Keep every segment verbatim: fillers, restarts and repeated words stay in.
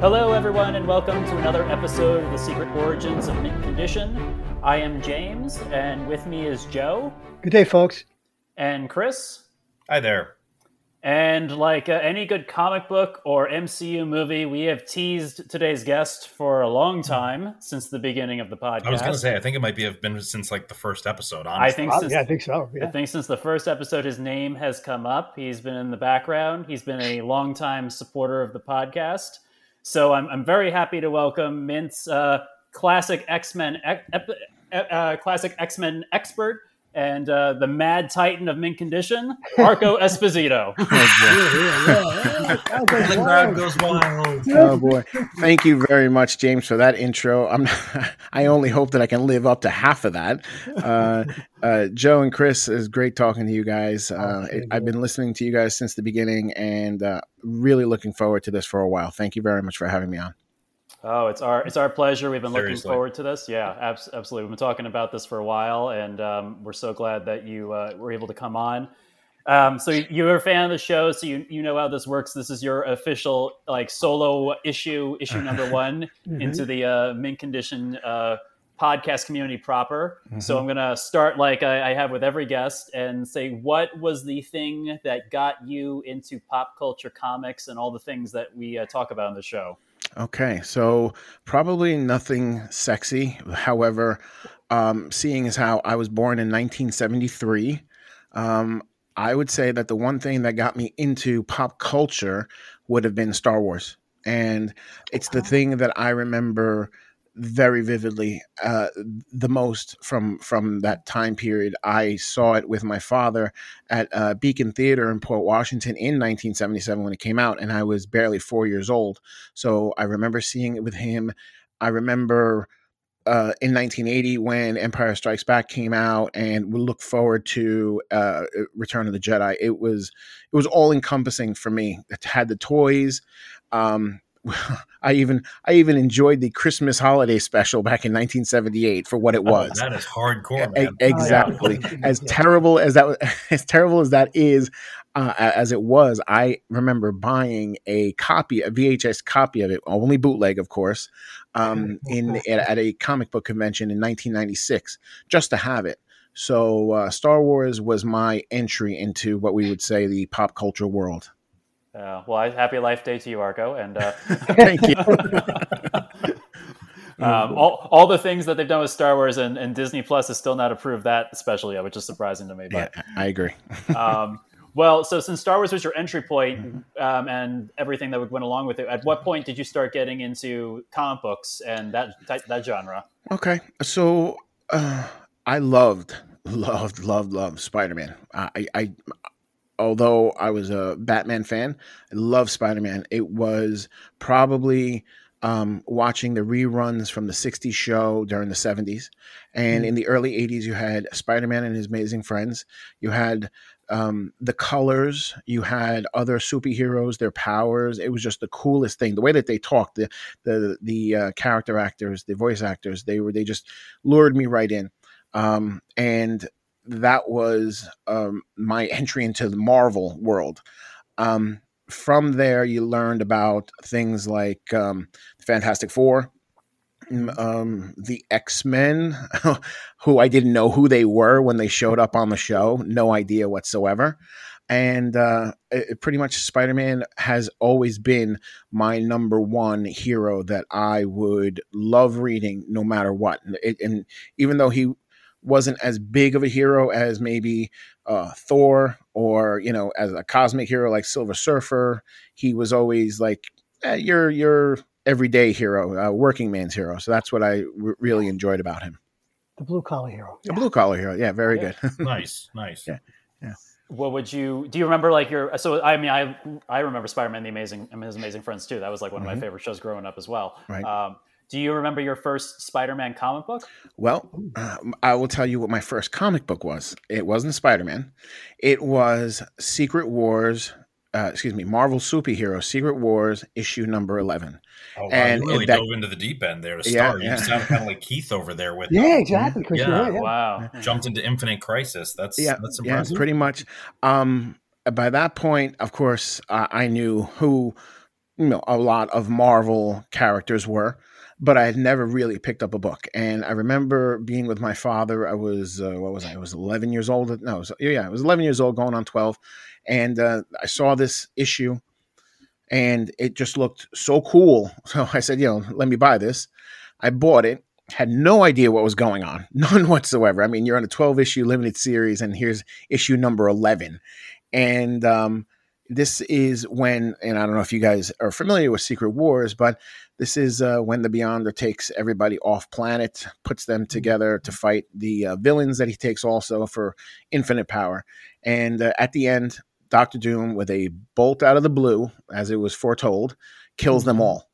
Hello, everyone, and welcome to another episode of The Secret Origins of Mint Condition. I am James, and with me is Joe. Good day, folks. And Chris. Hi there. And like uh, any good comic book or M C U movie, we have teased today's guest for a long time, since the beginning of the podcast. I was going to say, I think it might be, have been since like the first episode, honestly. I think, oh, since, yeah, I think so. Yeah. I think since the first episode, his name has come up. He's been in the background. He's been a longtime supporter of the podcast. So I'm I'm very happy to welcome Mint's uh, classic X-Men ep, uh, classic X-Men expert and uh, the mad titan of Mint Condition, Arco Esposito. Oh boy! Thank you very much, James, for that intro. I'm I only hope that I can live up to half of that. Uh, uh, Joe and Chris, it's great talking to you guys. Uh, it, I've been listening to you guys since the beginning, and uh, really looking forward to this for a while. Thank you very much for having me on. Oh, it's our it's our pleasure. We've been Seriously. looking forward to this. Yeah, abs- absolutely. We've been talking about this for a while, and um, we're so glad that you uh, were able to come on. Um, so you're a fan of the show, so you you know how this works. This is your official like solo issue, issue number one mm-hmm. into the uh, Mint Condition uh, podcast community proper. Mm-hmm. So I'm gonna start like I, I have with every guest and say, what was the thing that got you into pop culture, comics, and all the things that we uh, talk about on the show? Okay, so probably nothing sexy. However, um, seeing as how I was born in nineteen seventy-three, um, I would say that the one thing that got me into pop culture would have been Star Wars. And it's the thing that I remember very vividly uh, the most from from that time period. I saw it with my father at uh, Beacon Theater in Port Washington in nineteen seventy-seven when it came out, and I was barely four years old. So I remember seeing it with him. I remember uh, in nineteen eighty when Empire Strikes Back came out, and we look forward to uh, Return of the Jedi. It was it was all encompassing for me. It had the toys. Um, I even I even enjoyed the Christmas holiday special back in nineteen seventy-eight for what it was. Oh, that is hardcore, man. E- exactly. Oh, yeah. As terrible as that, as terrible as that is, uh, as it was, I remember buying a copy, a V H S copy of it, only bootleg, of course, um, in at, at a comic book convention in nineteen ninety-six, just to have it. So uh, Star Wars was my entry into what we would say the pop culture world. Uh, well, happy Life Day to you, Arco, and uh, thank you. um, all all the things that they've done with Star Wars and, and Disney Plus has still not approved that special yet, which is surprising to me. But yeah, I agree. um, well, so since Star Wars was your entry point, mm-hmm. um, and everything that went along with it, at what point did you start getting into comic books and that that genre? Okay, so uh, I loved, loved, loved, loved Spider-Man. I. I Although I was a Batman fan, I love Spider-Man. It was probably um, watching the reruns from the sixties show during the seventies. And mm-hmm. in the early eighties, you had Spider-Man and His Amazing Friends. You had um, the colors. You had other superheroes, their powers. It was just the coolest thing. The way that they talked, the the the uh, character actors, the voice actors, they were they just lured me right in. Um, and... That was um, my entry into the Marvel world. Um, from there, you learned about things like um, the Fantastic Four, um, the X-Men, who I didn't know who they were when they showed up on the show. No idea whatsoever. And uh, it, pretty much Spider-Man has always been my number one hero that I would love reading no matter what. It, and even though he... wasn't as big of a hero as maybe uh, Thor or, you know, as a cosmic hero like Silver Surfer. He was always like eh, your your everyday hero, uh, working man's hero. So that's what I w- really enjoyed about him. The blue collar hero. The yeah. blue collar hero. Yeah, very yeah. good. Nice, nice. Yeah, yeah. What would you do? You remember like your? So I mean, I I remember Spider-Man, the Amazing, and His Amazing Friends too. That was like one mm-hmm. of my favorite shows growing up as well. Right. Um, Do you remember your first Spider-Man comic book? Well, uh, I will tell you what my first comic book was. It wasn't Spider-Man. It was Secret Wars, uh, excuse me, Marvel Superhero Secret Wars issue number eleven. Oh, wow. And you really that, dove into the deep end there to start. Yeah, yeah. You sound kind of like Keith over there with yeah, it. Exactly. Chris, yeah, right, yeah, wow. Jumped into Infinite Crisis. That's yeah, that's impressive. Yeah, pretty much. Um, by that point, of course, uh, I knew who. you know, a lot of Marvel characters were, but I had never really picked up a book. And I remember being with my father. I was, uh, what was I? I was eleven years old. No, I was, yeah, I was eleven years old, going on twelve. And uh, I saw this issue and it just looked so cool. So I said, you know, let me buy this. I bought it. Had no idea what was going on. None whatsoever. I mean, you're on a twelve issue limited series and here's issue number eleven. And um, this is when, and I don't know if you guys are familiar with Secret Wars, but this is uh, when the Beyonder takes everybody off planet, puts them together to fight the uh, villains that he takes also for infinite power. And uh, at the end, Doctor Doom, with a bolt out of the blue, as it was foretold, kills them all.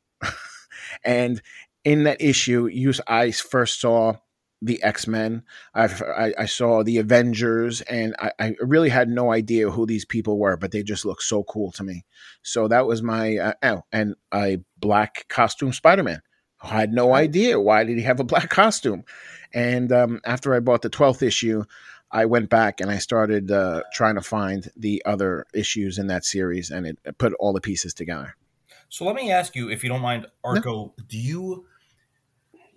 And in that issue, you, I first saw the X-Men, I've, I, I saw the Avengers, and I, I really had no idea who these people were, but they just looked so cool to me. So that was my, uh, oh, and a black costume Spider-Man. I had no idea. Why did he have a black costume? And um, after I bought the twelfth issue, I went back and I started uh, trying to find the other issues in that series, and it, it put all the pieces together. So let me ask you, if you don't mind, Arco, no. do you...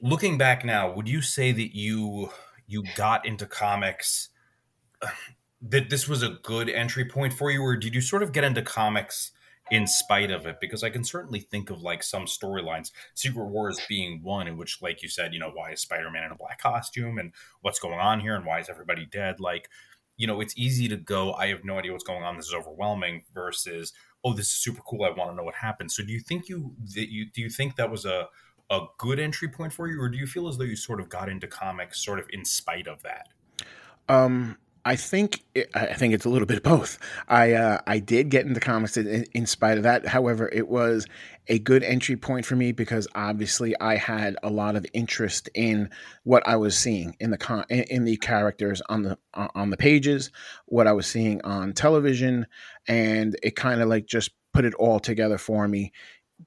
Looking back now, would you say that you you got into comics, that this was a good entry point for you, or did you sort of get into comics in spite of it? Because I can certainly think of like some storylines, Secret Wars being one, in which, like you said, you know, why is Spider-Man in a black costume and what's going on here and why is everybody dead? Like, you know, it's easy to go, I have no idea what's going on, this is overwhelming, versus, oh, this is super cool, I want to know what happened. So do you think you that you do you think that was a a good entry point for you, or do you feel as though you sort of got into comics sort of in spite of that? Um, I think it, I think it's a little bit of both. I uh, I did get into comics in, in spite of that. However, it was a good entry point for me because obviously I had a lot of interest in what I was seeing in the con- in the characters on the on the pages, what I was seeing on television, and it kind of like just put it all together for me.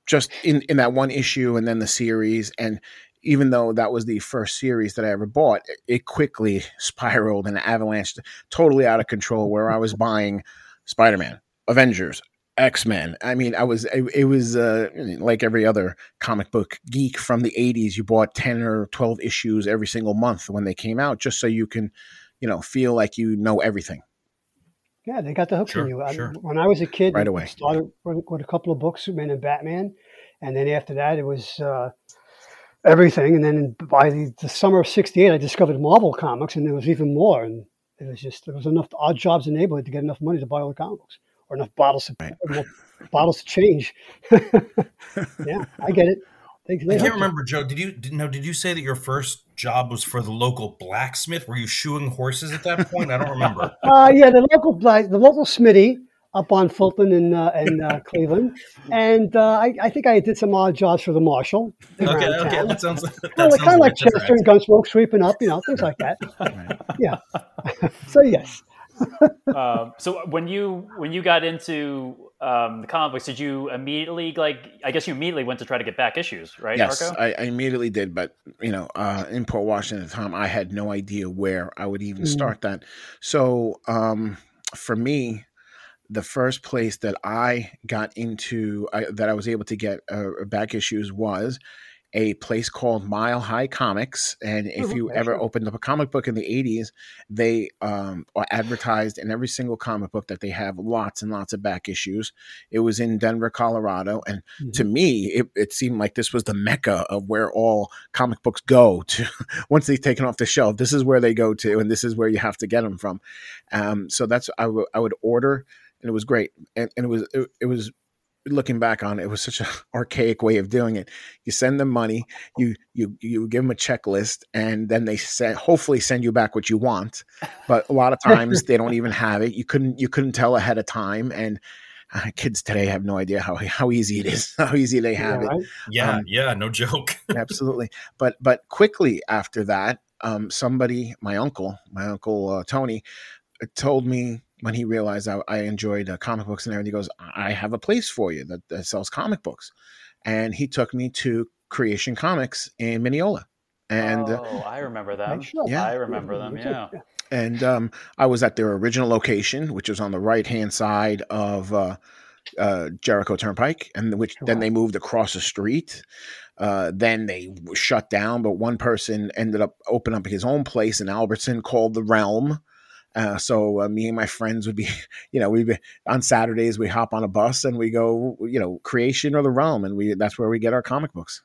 Just in, in that one issue and then the series. And even though that was the first series that I ever bought, it quickly spiraled and avalanched totally out of control, where I was buying Spider-Man, Avengers, X-Men. I mean, I was, it, it was uh, like every other comic book geek from the eighties. You bought ten or twelve issues every single month when they came out, just so you can, you know, feel like you know everything. Yeah, they got the hooks sure, in you. I, sure. When I was a kid, right away. I started with, with a couple of books, Superman and Batman. And then after that, it was uh, everything. And then by the, the summer of sixty-eight, I discovered Marvel Comics, and there was even more. And it was just, there was enough odd jobs in the neighborhood to get enough money to buy all the comic books, or enough bottles to, right. enough bottles to change. Yeah, I get it. They, they I can't remember, you. Joe, did you did, no, did you say that your first job was for the local blacksmith? Were you shoeing horses at that point? I don't remember. uh, yeah, the local black, the local smithy up on Fulton and uh, and uh, Cleveland. And uh, I, I think I did some odd jobs for the marshal. Okay, okay, town. that sounds like that. Well, sounds kind of like Chester right. and Gunsmoke sweeping up, you know, things like that. Right. Yeah. So yes. uh, so when you when you got into um, the comic books, did you immediately like? I guess you immediately went to try to get back issues, right? Yes, Marco? I, I immediately did, but you know, uh, in Port Washington at the time, I had no idea where I would even mm. start that. So um, for me, the first place that I got into I, that I was able to get uh, back issues was a place called Mile High Comics. And if you ever opened up a comic book in the eighties, they um, are advertised in every single comic book that they have lots and lots of back issues. It was in Denver, Colorado. And mm-hmm. to me, it, it seemed like this was the mecca of where all comic books go to. Once they've taken off the shelf, this is where they go to, and this is where you have to get them from. Um, so that's, I, w- I would order, and it was great. And, and it was, it, it was, looking back on it, it was such an archaic way of doing it. You send them money, you you you give them a checklist, and then they say, hopefully send you back what you want. But a lot of times they don't even have it. You couldn't you couldn't tell ahead of time. And uh, kids today have no idea how how easy it is, how easy they have yeah, it. Right? Yeah, um, yeah, no joke. Absolutely. But but quickly after that, um, somebody, my uncle, my uncle uh, Tony, told me, when he realized I, I enjoyed uh, comic books and everything, he goes, I have a place for you that, that sells comic books. And he took me to Creation Comics in Mineola. And oh, uh, I remember them. Yeah. I remember them, yeah. And um, I was at their original location, which was on the right-hand side of uh, uh, Jericho Turnpike, and which wow. then they moved across the street. Uh, then they were shut down, but one person ended up opening up his own place in Albertson called The Realm. Uh, so uh, me and my friends would be, you know, we on Saturdays we hop on a bus and we go, you know, Creation or The Realm, and we that's where we get our comic books.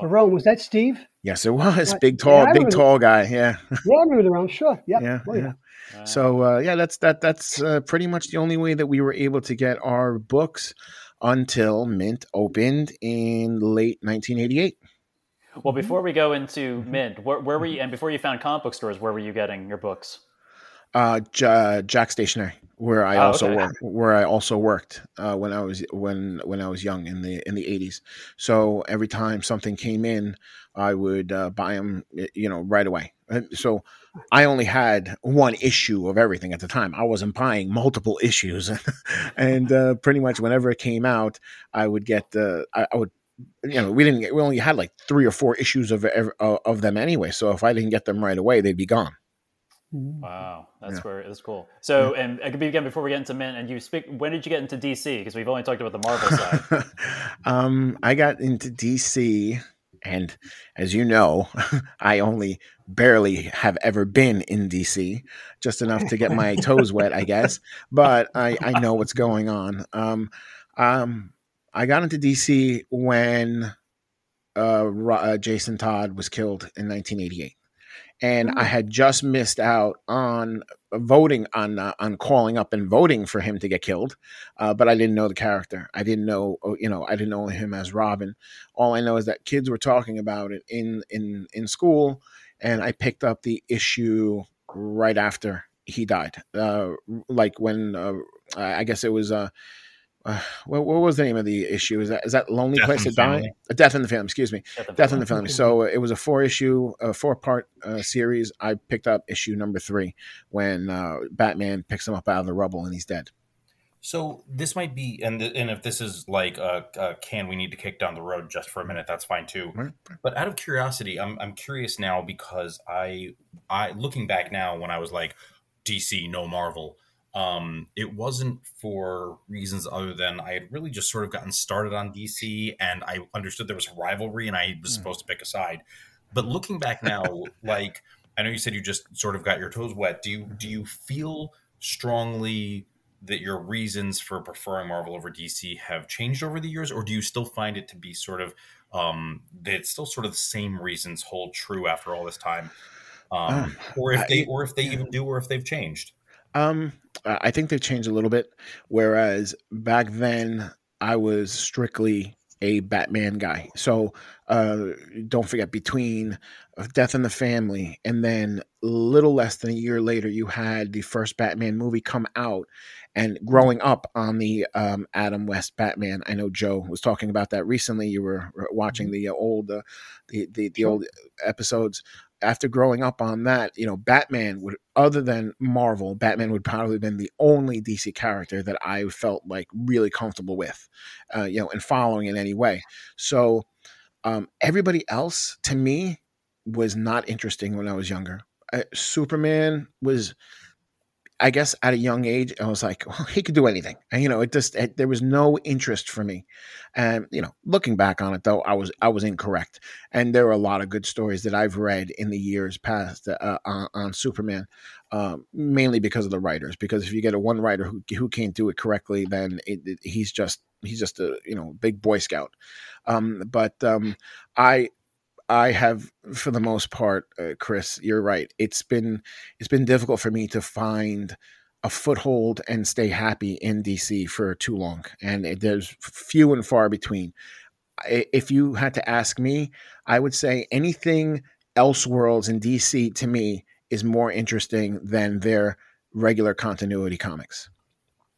The Realm, was that Steve? Yes, it was. Big tall, yeah, big tall guy. Yeah. Yeah, I remember The Realm. Sure. Yep. Yeah. Oh, yeah. Yeah. So uh, yeah, that's that. That's uh, pretty much the only way that we were able to get our books until Mint opened in late nineteen eighty-eight. Well, before we go into Mint, where, where were you? And before you found comic book stores, where were you getting your books? Uh, J- Jack Stationery, where I oh, also okay. worked, where I also worked uh, when I was when when I was young in the in the eighties. So every time something came in, I would uh, buy them, you know, right away. So I only had one issue of everything at the time. I wasn't buying multiple issues, and uh, pretty much whenever it came out, I would get the I, I would. You know, we didn't get, we only had like three or four issues of of, of them anyway. So if I didn't get them right away, they'd be gone. Wow, that's yeah. where it's cool. So, yeah. and again, before we get into Mint, and you speak, when did you get into D C? Because we've only talked about the Marvel side. um, I got into D C, and as you know, I only barely have ever been in D C, just enough to get my toes wet, I guess. But I, I know what's going on. Um, um, I got into D C when uh, uh, Jason Todd was killed in nineteen eighty-eight. And I had just missed out on voting on uh, on calling up and voting for him to get killed, uh, but I didn't know the character. I didn't know, you know, I didn't know him as Robin. All I know is that kids were talking about it in in in school, and I picked up the issue right after he died. Uh, like when uh, I guess it was. Uh, Uh, what, what was the name of the issue? Is that is that Lonely Death Place to Die? A Death in the Family. Excuse me, Death, Death in the Family. So uh, it was a four issue, uh, four part uh, series. I picked up issue number three when uh, Batman picks him up out of the rubble and he's dead. So this might be, and the, and if this is like a, a can we need to kick down the road just for a minute, that's fine too. Right. But out of curiosity, I'm I'm curious now because I I looking back now when I was like D C, no Marvel. Um, it wasn't for reasons other than I had really just sort of gotten started on D C and I understood there was a rivalry and I was mm. supposed to pick a side. But looking back now, like, I know you said you just sort of got your toes wet. Do you, do you feel strongly that your reasons for preferring Marvel over D C have changed over the years, or do you still find it to be sort of, um, that still sort of the same reasons hold true after all this time? Um, uh, or if I, they, or if they yeah. even do, or if they've changed. Um, I think they've changed a little bit, whereas back then I was strictly a Batman guy. So uh, don't forget, between Death in the Family and then a little less than a year later, you had the first Batman movie come out. And growing up on the um, Adam West Batman, I know Joe was talking about that recently. You were watching the old uh, the, the, the old episodes. After growing up on that, you know, Batman would, other than Marvel, Batman would probably have been the only D C character that I felt like really comfortable with, uh, you know, and following in any way. So um, everybody else to me was not interesting when I was younger. I, Superman was, I guess, at a young age, I was like, well, he could do anything. And, you know, it just, it, there was no interest for me. And, you know, looking back on it, though, I was I was incorrect. And there are a lot of good stories that I've read in the years past uh, on, on Superman, uh, mainly because of the writers. Because if you get a one writer who who can't do it correctly, then it, it, he's just he's just a, you know, big Boy Scout. Um, but um, I I have, for the most part, uh, Chris, you're right. It's been it's been difficult for me to find a foothold and stay happy in D C for too long, and it, there's few and far between. I, if you had to ask me, I would say anything Elseworlds in D C to me is more interesting than their regular continuity comics.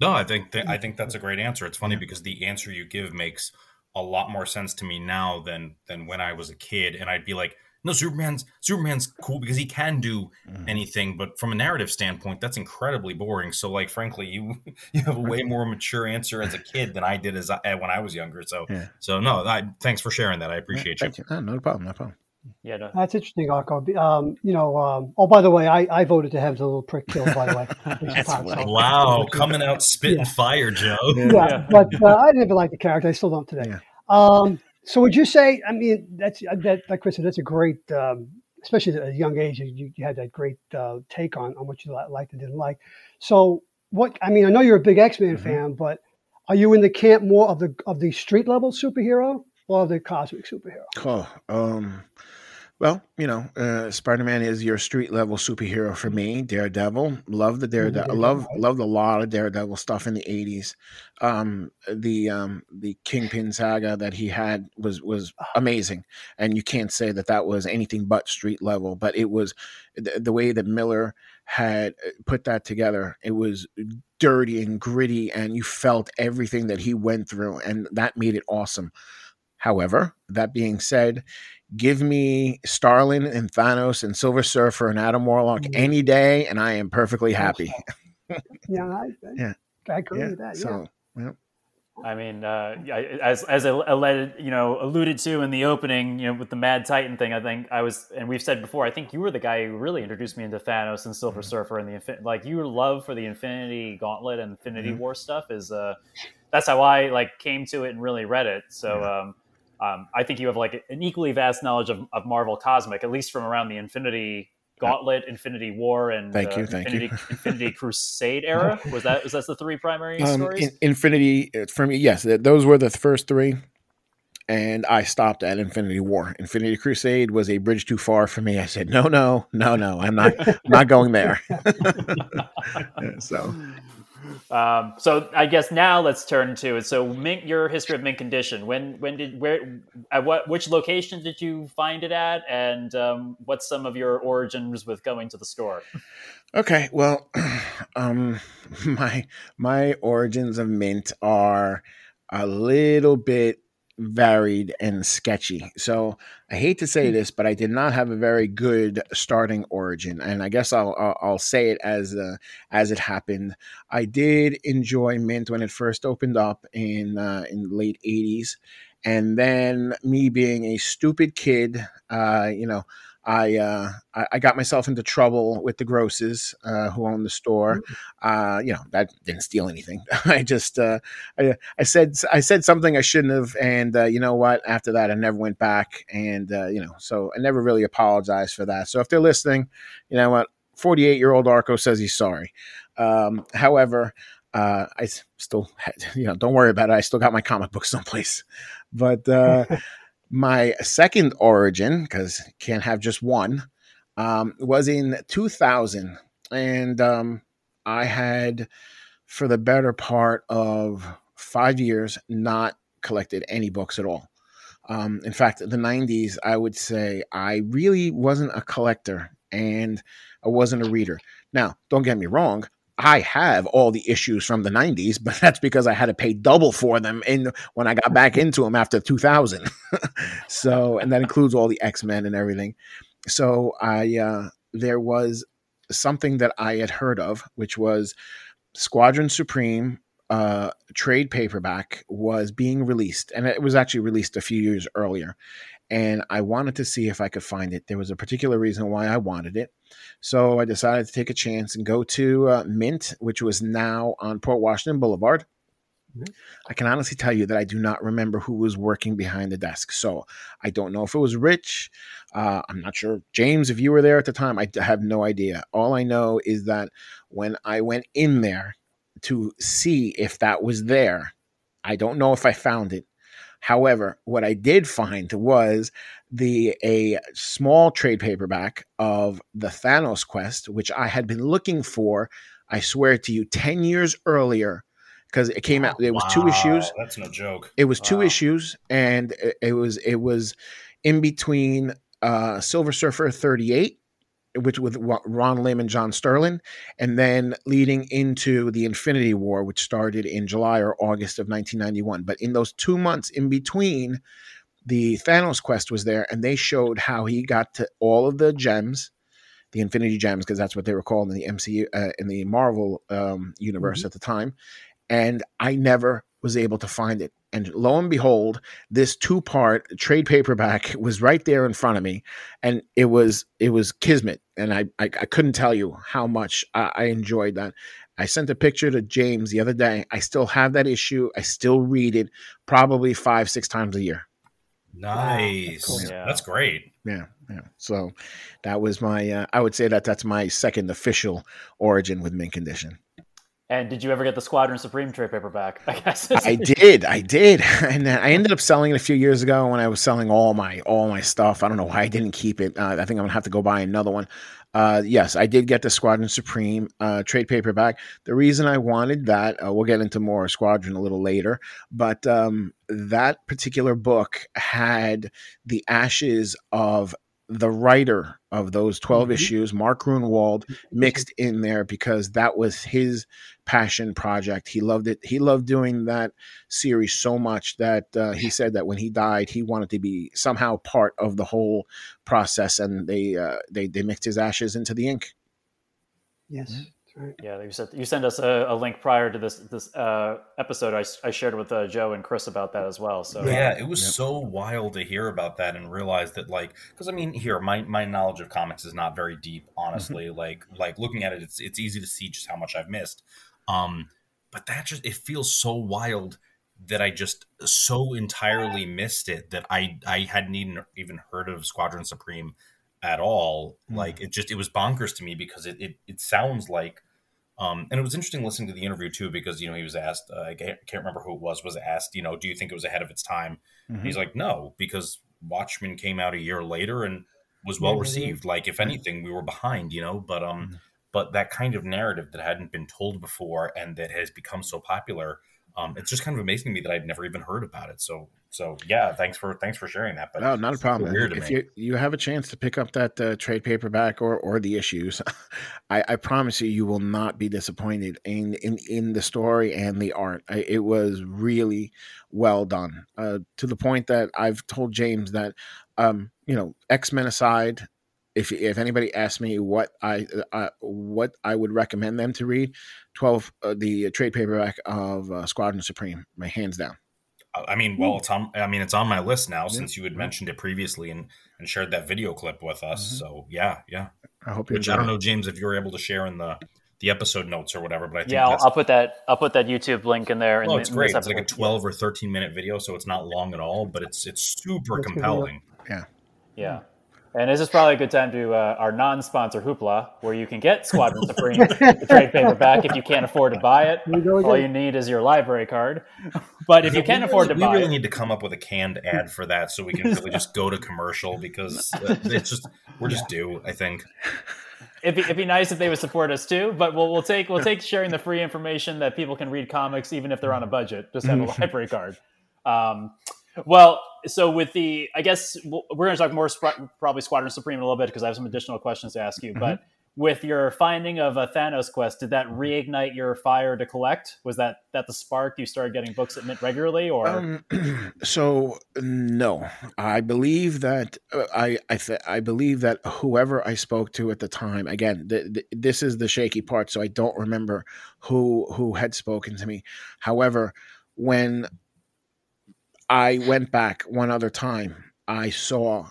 No, I think th- I think that's a great answer. It's funny because the answer you give makes a lot more sense to me now than than when I was a kid, and I'd be like, no, Superman's Superman's cool because he can do mm. anything, but from a narrative standpoint, that's incredibly boring. So, like, frankly, you you have a way more mature answer as a kid than I did as I, when I was younger. So, yeah. so no, I, thanks for sharing that. I appreciate yeah, you. you. No, no problem, no problem. Yeah, no. That's interesting, Arco. Um, you know, um, oh, by the way, I, I voted to have the little prick killed, by the way. That's pop, so. Wow, coming out spitting yeah. fire, Joe. Yeah, yeah. But uh, I never liked the character. I still don't today. Yeah. Um, so would you say, I mean, that's that, like Chris said, that's a great, um, especially at a young age, you, you had that great uh, take on, on what you liked and didn't like. So what, I mean, I know you're a big X-Men mm-hmm. fan, but are you in the camp more of the of the street-level superhero? Or the cosmic superhero? Oh, um, well, you know, uh, Spider-Man is your street level superhero for me. Daredevil, love the Daredevil, love love a lot of Daredevil stuff in the eighties. Um, the um, the Kingpin saga that he had was was amazing, and you can't say that that was anything but street level. But it was the, the way that Miller had put that together. It was dirty and gritty, and you felt everything that he went through, and that made it awesome. However, that being said, give me Starlin and Thanos and Silver Surfer and Adam Warlock mm-hmm. any day, and I am perfectly happy. yeah, I, yeah, I agree yeah. with that. Yeah. So, yeah. I mean, uh, as as I you know alluded to in the opening, you know, with the Mad Titan thing, I think I was, and we've said before, I think you were the guy who really introduced me into Thanos and Silver mm-hmm. Surfer and the like. Your love for the Infinity Gauntlet and Infinity mm-hmm. War stuff is uh, that's how I like came to it and really read it. So. Yeah. Um, Um, I think you have like an equally vast knowledge of, of Marvel Cosmic, at least from around the Infinity Gauntlet, Infinity War, and thank you, uh, thank Infinity, you. Infinity Crusade era. Was that was that the three primary um, stories? In, Infinity for me, yes, those were the first three, and I stopped at Infinity War. Infinity Crusade was a bridge too far for me. I said, no, no, no, no, I'm not, I'm not going there. so. Um, so I guess now let's turn to it. So Mint, your history of Mint Condition. When when did where at what which location did you find it at, and um, what's some of your origins with going to the store? Okay, well, um, my my origins of Mint are a little bit varied and sketchy. So I hate to say this, but I did not have a very good starting origin, and I guess I'll I'll, I'll say it as uh, as it happened. I did enjoy Mint when it first opened up in uh, in the late eighties, and then me being a stupid kid, uh, you know, I, uh, I I got myself into trouble with the grosses uh, who owned the store. Uh, you know, I didn't steal anything. I just uh, I, I said I said something I shouldn't have, and uh, you know what? After that, I never went back, and uh, you know, so I never really apologized for that. So if they're listening, you know what? forty-eight-year-old Arco says he's sorry. Um, however, uh, I still had, you know, don't worry about it. I still got my comic book someplace, but. Uh, My second origin, because can't have just one, um, was in two thousand. And um, I had, for the better part of five years, not collected any books at all. Um, in fact, in the nineties, I would say I really wasn't a collector and I wasn't a reader. Now, don't get me wrong. I have all the issues from the nineties, but that's because I had to pay double for them in when I got back into them after two thousand. So, and that includes all the X-Men and everything. So I, uh, there was something that I had heard of, which was Squadron Supreme uh, trade paperback was being released. And it was actually released a few years earlier. And I wanted to see if I could find it. There was a particular reason why I wanted it. So I decided to take a chance and go to uh, Mint, which was now on Port Washington Boulevard. Mm-hmm. I can honestly tell you that I do not remember who was working behind the desk. So I don't know if it was Rich. Uh, I'm not sure. James, if you were there at the time, I have no idea. All I know is that when I went in there to see if that was there, I don't know if I found it. However, what I did find was the a small trade paperback of the Thanos Quest, which I had been looking for, I swear to you, ten years earlier, because it came out. It was wow. two issues. That's no joke. It was wow. two issues, and it, it was it was in between uh, Silver Surfer thirty-eight, which with Ron Lim and John Sterling, and then leading into the Infinity War, which started in July or August of nineteen ninety-one. But in those two months in between, the Thanos Quest was there, and they showed how he got to all of the gems, the Infinity Gems, because that's what they were called in the M C U, uh, in the Marvel um, universe mm-hmm. at the time. And I never was able to find it. And lo and behold, this two-part trade paperback was right there in front of me, and it was it was kismet. And I I, I couldn't tell you how much I, I enjoyed that. I sent a picture to James the other day. I still have that issue. I still read it probably five, six times a year. Nice. Wow, that's cool. Yeah. That's great. Yeah, yeah. So that was my. Uh, I would say that that's my second official origin with Mint Condition. And did you ever get the Squadron Supreme trade paperback? I guess I did. I did, and I ended up selling it a few years ago when I was selling all my all my stuff. I don't know why I didn't keep it. Uh, I think I'm gonna have to go buy another one. Uh, yes, I did get the Squadron Supreme uh, trade paperback. The reason I wanted that, uh, we'll get into more Squadron a little later, but um, that particular book had the ashes of the writer of those twelve mm-hmm. issues, Mark Grunewald, mixed in there because that was his passion project. He loved it. He loved doing that series so much that uh, he said that when he died, he wanted to be somehow part of the whole process. And they uh, they they mixed his ashes into the ink. Yes. Mm-hmm. Right. Yeah, you sent you sent us a, a link prior to this this uh, episode. I, I shared with uh, Joe and Chris about that as well. So yeah, it was yep. so wild to hear about that and realize that, like, because I mean, here my, my knowledge of comics is not very deep, honestly. Mm-hmm. Like like looking at it, it's it's easy to see just how much I've missed. Um, but that just it feels so wild that I just so entirely missed it that I I hadn't even even heard of Squadron Supreme at all. Like it just, it was bonkers to me because it, it, it sounds like, um, and it was interesting listening to the interview too, because, you know, he was asked, uh, I can't remember who it was, was asked, you know, do you think it was ahead of its time? Mm-hmm. And he's like, no, because Watchmen came out a year later and was well received. Like if anything, we were behind, you know, but, um, mm-hmm. but that kind of narrative that hadn't been told before and that has become so popular, um, it's just kind of amazing to me that I'd never even heard about it. So, So yeah, thanks for thanks for sharing that. But no, not a problem. If you, you have a chance to pick up that uh, trade paperback or or the issues, I, I promise you, you will not be disappointed in in, in the story and the art. I, it was really well done uh, to the point that I've told James that, um, you know, X-Men aside, if if anybody asks me what I uh, what I would recommend them to read, twelve uh, the trade paperback of uh, Squadron Supreme, my hands down. I mean, well, it's on, I mean, it's on my list now since you had mentioned it previously and, and shared that video clip with us. Mm-hmm. So yeah, yeah. I hope you. Which I don't know, James, if you were able to share in the, the episode notes or whatever, but I think yeah, that's... I'll put that I'll put that YouTube link in there. Oh, in, it's in great. It's like a twelve or thirteen minute video, so it's not long at all, but it's it's super that's compelling. Yeah, yeah. And this is probably a good time to uh, our non-sponsor Hoopla, where you can get Squadron Supreme the trade paperback if you can't afford to buy it. All you need is your library card. But if you can't afford to buy it... We really need to come up with a canned ad for that so we can really just go to commercial because uh, it's just we're just due, I think. It'd be, it'd be nice if they would support us too, but we'll we'll take we'll take sharing the free information that people can read comics even if they're on a budget. Just have a library card. Um, well... So with the, I guess we're going to talk more probably Squadron Supreme in a little bit because I have some additional questions to ask you. Mm-hmm. But with your finding of a Thanos Quest, did that reignite your fire to collect? Was that that the spark? You started getting books at Mint regularly, or um, so? No, I believe that uh, I I, th- I believe that whoever I spoke to at the time. Again, the, the, this is the shaky part, so I don't remember who who had spoken to me. However, when I went back one other time, I saw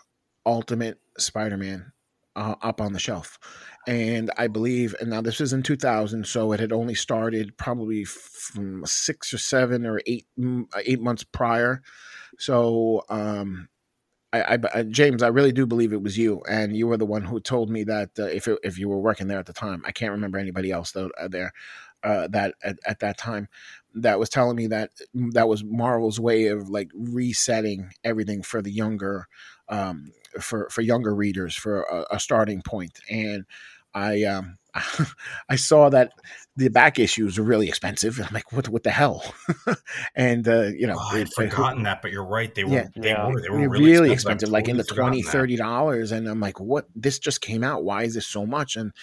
Ultimate Spider-Man uh, up on the shelf. And I believe, and now this is in two thousand, so it had only started probably from six or seven or eight eight months prior. So um, I, I, James, I really do believe it was you, and you were the one who told me that uh, if, it, if you were working there at the time. I can't remember anybody else though, uh, there uh, that at, at that time. That was telling me that that was Marvel's way of like resetting everything for the younger, um, for, for younger readers, for a, a starting point. And I, um, I saw that the back issues are really expensive. And I'm like, what, what the hell? and, uh, you know, oh, I'd forgotten that, but you're right. They were, yeah, they, yeah. Were they were They're really, really expensive, expensive like in the twenty dollars, thirty dollars. And I'm like, what, this just came out. Why is this so much? And,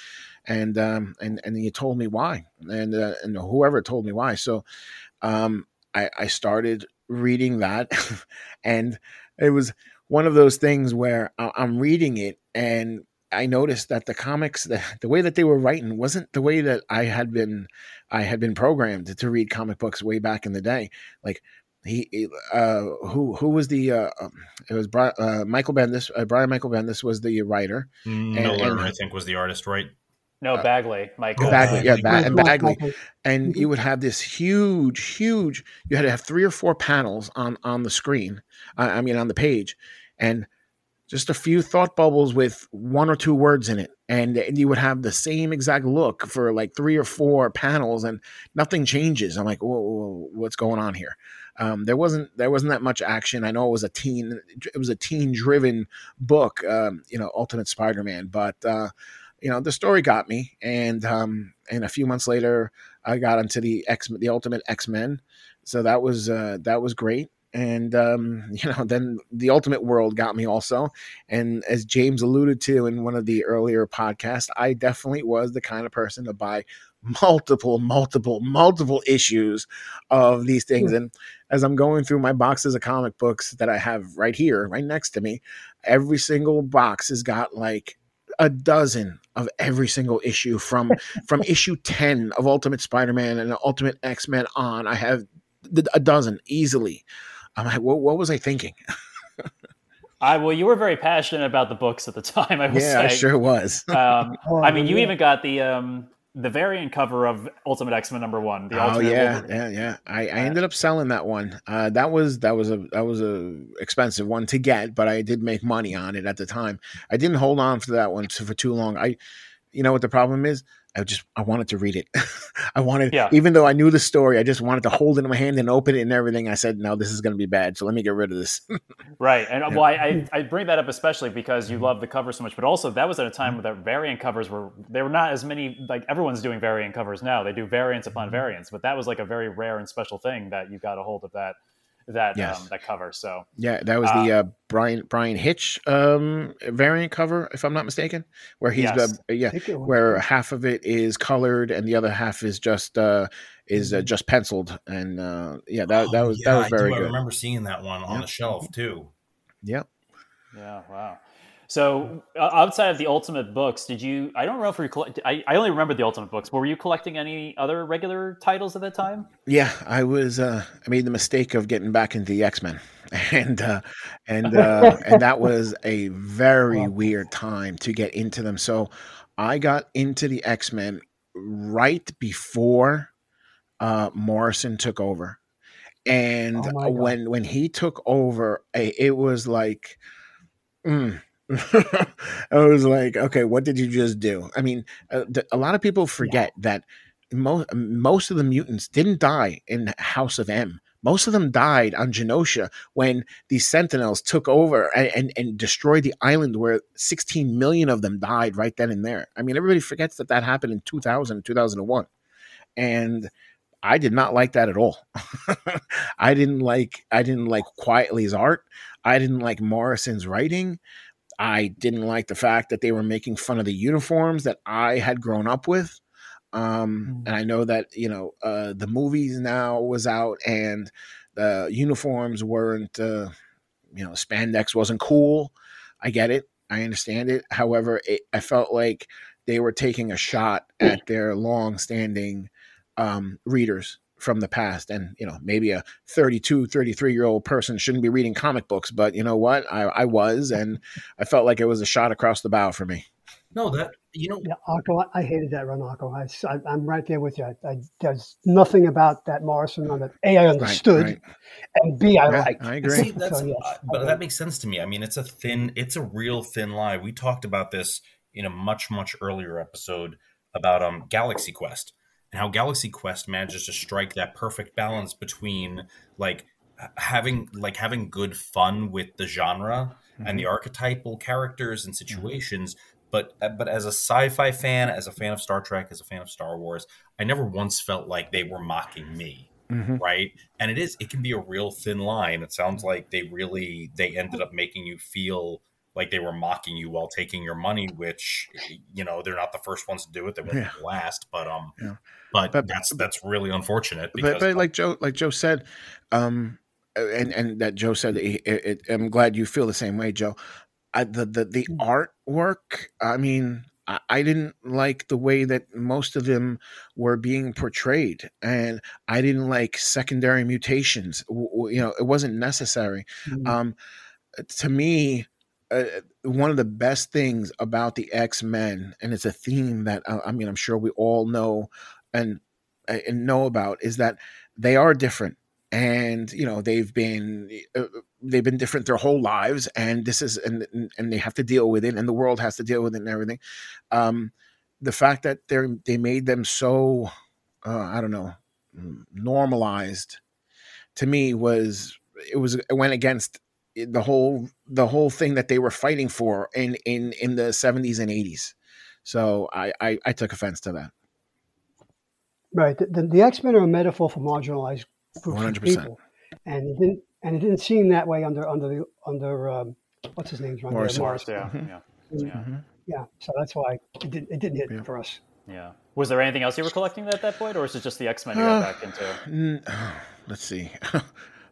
and, um, and, and you told me why, and, uh, and whoever told me why. So, um, I, I started reading that and it was one of those things where I'm reading it and I noticed that the comics, the, the way that they were writing wasn't the way that I had been, I had been programmed to read comic books way back in the day. Like he, uh, who, who was the, uh, it was Bri- uh, Michael Bendis, uh, Brian Michael Bendis was the writer. Miller, and, and, I think, was the artist, right? No, uh, Bagley, Michael. Bagley, yeah, ba- and Bagley. And you would have this huge, huge, you had to have three or four panels on, on the screen. Uh, I mean, on the page. And just a few thought bubbles with one or two words in it. And, and you would have the same exact look for like three or four panels and nothing changes. I'm like, whoa, whoa, what's going on here? Um, there wasn't, there wasn't that much action. I know it was a teen, it was a teen driven book, um, you know, Ultimate Spider-Man, but, uh, you know, the story got me. And, um, and a few months later I got into the X, the Ultimate X-Men. So that was, uh, that was great. And, um, you know, then the Ultimate World got me also. And as James alluded to in one of the earlier podcasts, I definitely was the kind of person to buy multiple, multiple, multiple issues of these things. And as I'm going through my boxes of comic books that I have right here, right next to me, every single box has got like a dozen of every single issue from from issue ten of Ultimate Spider-Man and Ultimate X-Men on. I have a dozen easily. I'm like, what, what was I thinking? I well, you were very passionate about the books at the time. I was yeah, say. I sure was. um, oh, I mean, you yeah. even got the um, the variant cover of Ultimate X-Men number one. The oh Ultimate yeah, Wolverine. yeah, yeah. I, yeah. I ended up selling that one. Uh, that was that was a that was a expensive one to get, but I did make money on it at the time. I didn't hold on to that one for too long. I, you know what the problem is? I just, I wanted to read it. I wanted, yeah. even though I knew the story, I just wanted to hold it in my hand and open it and everything. I said, no, this is going to be bad. So let me get rid of this. Right. And yeah. well, I, I bring that up especially because you love the cover so much, but also that was at a time where the variant covers were, there were not as many, like everyone's doing variant covers now. They do variants upon variants, but that was like a very rare and special thing that you got a hold of that. that yes. um, that cover. So yeah, that was um, the uh, Bryan Bryan Hitch um, variant cover, if I'm not mistaken, where he's yes. uh, yeah, where half of it is colored and the other half is just uh, is uh, just penciled, and uh, yeah, that oh, that was yeah, that was very I do. good. I remember seeing that one on yeah. the shelf too. Yeah. Yeah. Wow. So uh, outside of the Ultimate books, did you? I don't know if you collect. I, I only remember the Ultimate books. But were you collecting any other regular titles at that time? Yeah, I was. Uh, I made the mistake of getting back into the X-Men, and uh, and uh, and that was a very wow. weird time to get into them. So I got into the X-Men right before uh, Morrison took over, and oh when when he took over, it was like. Mm, I was like, okay, what did you just do? I mean, uh, th- a lot of people forget yeah. that mo- most of the mutants didn't die in House of M. Most of them died on Genosha when the Sentinels took over and, and, and destroyed the island where sixteen million of them died right then and there. I mean, everybody forgets that that happened in two thousand, two thousand one. And I did not like that at all. I didn't like, I didn't like Quietly's art. I didn't like Morrison's writing. I didn't like the fact that they were making fun of the uniforms that I had grown up with. Um, and I know that, you know, uh, the movies now was out and the uniforms weren't, uh, you know, spandex wasn't cool. I get it. I understand it. However, it, I felt like they were taking a shot at their long-standing um, readers from the past. And, you know, maybe a thirty-two, thirty-three year old person shouldn't be reading comic books, but you know what? I, I was, and I felt like it was a shot across the bow for me. No, that, you know, yeah, Arco, I hated that run, Arco. I, I, I'm right there with you. I, I, there's nothing about that Morrison run that A, I understood, right, right. and B, I yeah, liked. I agree. See, that's, so, yes, uh, but I that makes sense to me. I mean, it's a thin, it's a real thin line. We talked about this in a much, much earlier episode about um, Galaxy Quest. And how Galaxy Quest manages to strike that perfect balance between like having like having good fun with the genre mm-hmm. and the archetypal characters and situations, but but as a sci-fi fan, as a fan of Star Trek, as a fan of Star Wars, I never once felt like they were mocking me, mm-hmm. right? And it is it can be a real thin line. It sounds like they really they ended up making you feel like they were mocking you while taking your money, which, you know, they're not the first ones to do it. They won't yeah. be the last, but, um, yeah. but, but that's, that's really unfortunate. Because, but, but like Joe, like Joe said, um, and, and that Joe said, that he, it, it, I'm glad you feel the same way, Joe. I, the, the the artwork, I mean, I, I didn't like the way that most of them were being portrayed, and I didn't like secondary mutations. W- you know, it wasn't necessary. Mm-hmm. Um, to me, uh, one of the best things about the X-Men, and it's a theme that uh, I mean, I'm sure we all know and and know about, is that they are different. And, you know, they've been uh, they've been different their whole lives, and this is and and they have to deal with it, and the world has to deal with it, and everything. Um, the fact that they they made them so uh, I don't know normalized, to me was it was it went against the whole the whole thing that they were fighting for in in, in the seventies and eighties. So I, I I took offense to that. Right, the, the, the X-Men are a metaphor for marginalized. one hundred percent, and it didn't and it didn't seem that way under under the under um, what's his name's Morrison. Morrison. Yeah, mm-hmm. yeah, yeah, mm-hmm. yeah. So that's why it didn't it didn't hit yeah. for us. Yeah. Was there anything else you were collecting at that point, or is it just the X-Men you got uh, back into? N- Let's see.